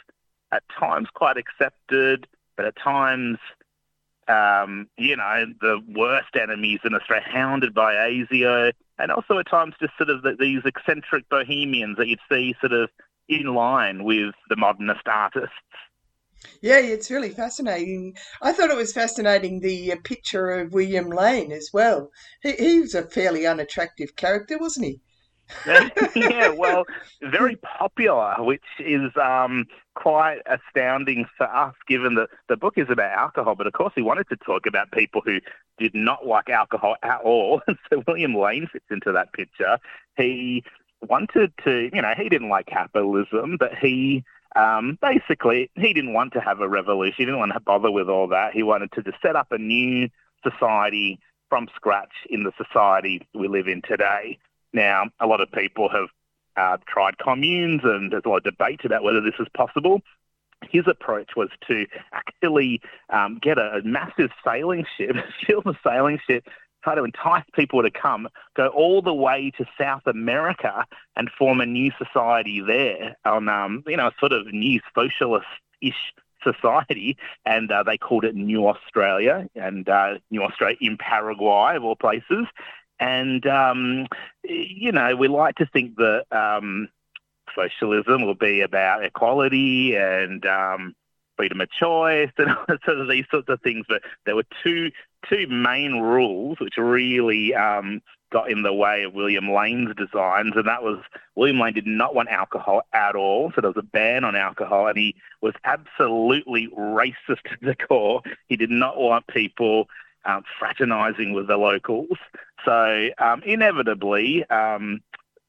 at times quite accepted, but at times, um, you know, the worst enemies in Australia, hounded by ASIO. And also at times just sort of the, these eccentric bohemians that you'd see sort of in line with the modernist artists. Yeah, it's really fascinating. I thought it was fascinating, the picture of William Lane as well. He, he was a fairly unattractive character, wasn't he? Yeah, well, very popular, which is um, quite astounding for us, given that the book is about alcohol, but of course he wanted to talk about people who did not like alcohol at all, and so William Lane fits into that picture. He wanted to, you know, he didn't like capitalism, but he um, basically, he didn't want to have a revolution, he didn't want to bother with all that, he wanted to just set up a new society from scratch in the society we live in today. Now, a lot of people have uh, tried communes, and there's a lot of debate about whether this is possible. His approach was to actually um, get a, a massive sailing ship, fill the sailing ship, try to entice people to come, go all the way to South America and form a new society there on, um, you know, sort of new socialist-ish society, and uh, they called it New Australia, and uh, New Australia in Paraguay, of all places. And, um, you know, we like to think that um, socialism will be about equality and um, freedom of choice and sort of these sorts of things. But there were two two main rules which really um, got in the way of William Lane's designs, and that was William Lane did not want alcohol at all, so there was a ban on alcohol, and he was absolutely racist to the core. He did not want people um, fraternising with the locals. So um, inevitably, um,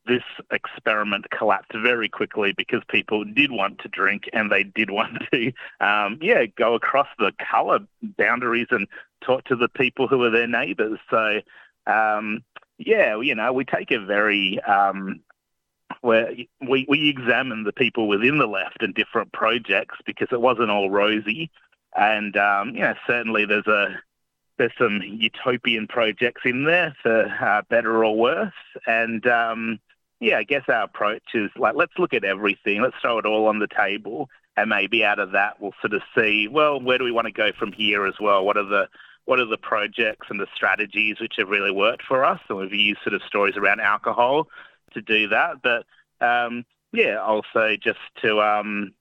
this experiment collapsed very quickly because people did want to drink and they did want to, um, yeah, go across the colour boundaries and talk to the people who were their neighbours. So, um, yeah, you know, we take a very... Um, Where we, we examined the people within the left and different projects because it wasn't all rosy. And, um, you know, certainly there's a there's some utopian projects in there for uh, better or worse. And, um, yeah, I guess our approach is like, let's look at everything. Let's throw it all on the table. And maybe out of that, we'll sort of see, well, where do we want to go from here as well? What are the what are the projects and the strategies which have really worked for us? And we've used sort of stories around alcohol to do that, but um, yeah, also just to um,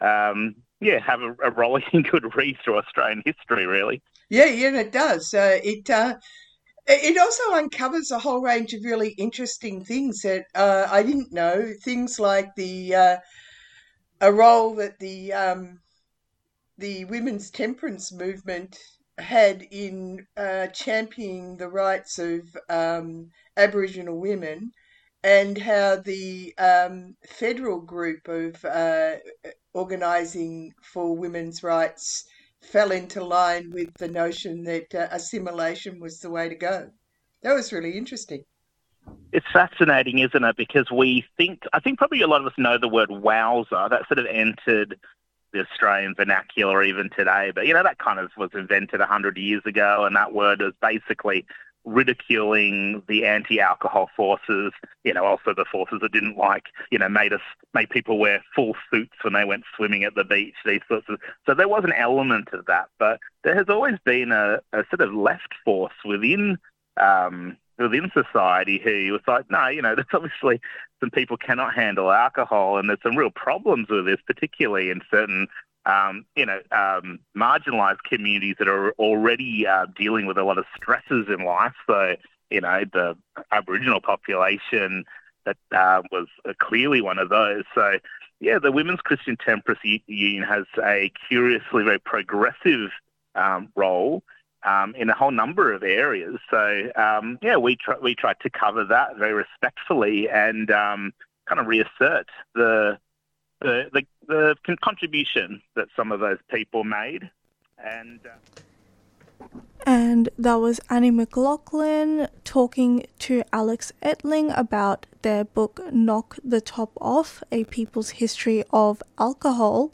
um, yeah have a, a rollicking good read through Australian history, really. Yeah, yeah, it does. Uh, it uh, it also uncovers a whole range of really interesting things that uh, I didn't know. Things like the uh, a role that the um, the women's temperance movement had in uh, championing the rights of um, Aboriginal women. And how the um, federal group of uh, organising for women's rights fell into line with the notion that uh, assimilation was the way to go. That was really interesting. It's fascinating, isn't it? Because we think, I think probably a lot of us know the word wowser. That sort of entered the Australian vernacular even today. But, you know, that kind of was invented one hundred years ago, and that word was basically ridiculing the anti-alcohol forces, you know, also the forces that didn't like, you know, made us made people wear full suits when they went swimming at the beach. These sorts of so there was an element of that, but there has always been a, a sort of left force within um, within society who was like, no, you know, there's obviously some people cannot handle alcohol, and there's some real problems with this, particularly in certain Um, you know, um, marginalised communities that are already uh, dealing with a lot of stresses in life. So, you know, the Aboriginal population that uh, was uh, clearly one of those. So, yeah, the Women's Christian Temperance Union has a curiously very progressive um, role um, in a whole number of areas. So, um, yeah, we tr- we tried to cover that very respectfully and um, kind of reassert the The, the the contribution that some of those people made. And uh... and that was Annie McLaughlin talking to Alex Etling about their book Knock the Top Off: A People's History of Alcohol.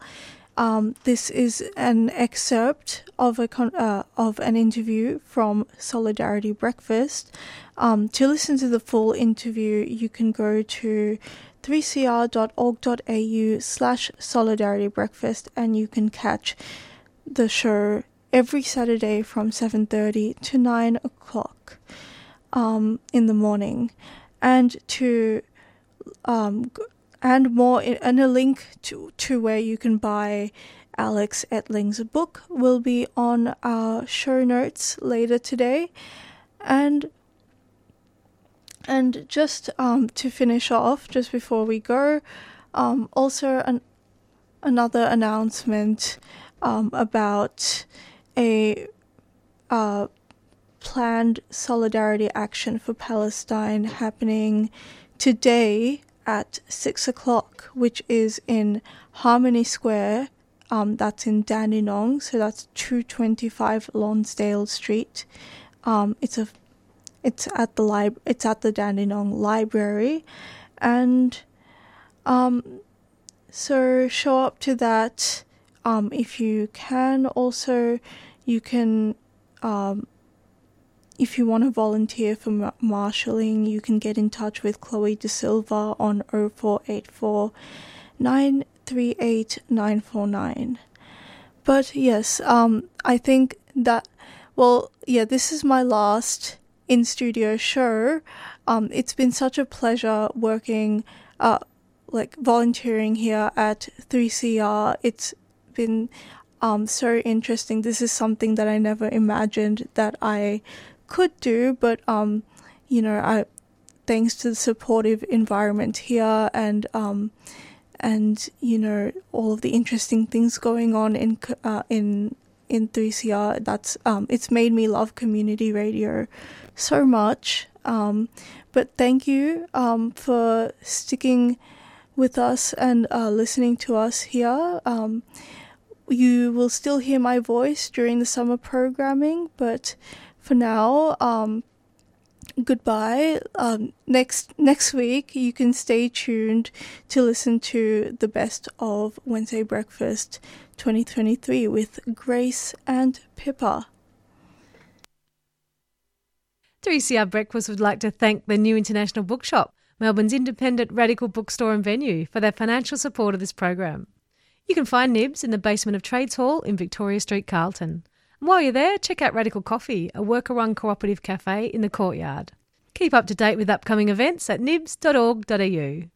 Um, this is an excerpt of a con- uh, of an interview from Solidarity Breakfast. Um, to listen to the full interview, you can go to three c r dot org dot a u slash solidarity breakfast, and you can catch the show every Saturday from seven thirty to nine o'clock um, in the morning, and to um, and more and a link to, to where you can buy Alex Etling's book will be on our show notes later today. And And just um, to finish off, just before we go, um, also an, another announcement um, about a uh, planned solidarity action for Palestine happening today at six o'clock, which is in Harmony Square. Um, that's in Dandenong, so that's two twenty-five Lonsdale Street. Um, it's a It's at the lib- It's at the Dandenong Library, and um, so show up to that um, if you can. Also, you can um, If you want to volunteer for marshalling, you can get in touch with Chloe De Silva on oh four eight four, nine three eight, nine four nine. But yes, um, I think that, well, yeah, this is my last in-studio show. Um, it's been such a pleasure working, uh, like volunteering here at three C R. It's been um, so interesting. This is something that I never imagined that I could do, but um you know I thanks to the supportive environment here and um and you know all of the interesting things going on in uh, in in three C R, that's um it's made me love community radio so much. Um but thank you um for sticking with us and uh listening to us here. Um you will still hear my voice during the summer programming, but for now, um, goodbye. Um, next next week, you can stay tuned to listen to the best of Wednesday Breakfast twenty twenty-three with Grace and Pippa. three C R Breakfast would like to thank the New International Bookshop, Melbourne's independent radical bookstore and venue, for their financial support of this program. You can find Nibs in the basement of Trades Hall in Victoria Street, Carlton. While you're there, check out Radical Coffee, a worker-run cooperative cafe in the courtyard. Keep up to date with upcoming events at nibs dot org dot a u.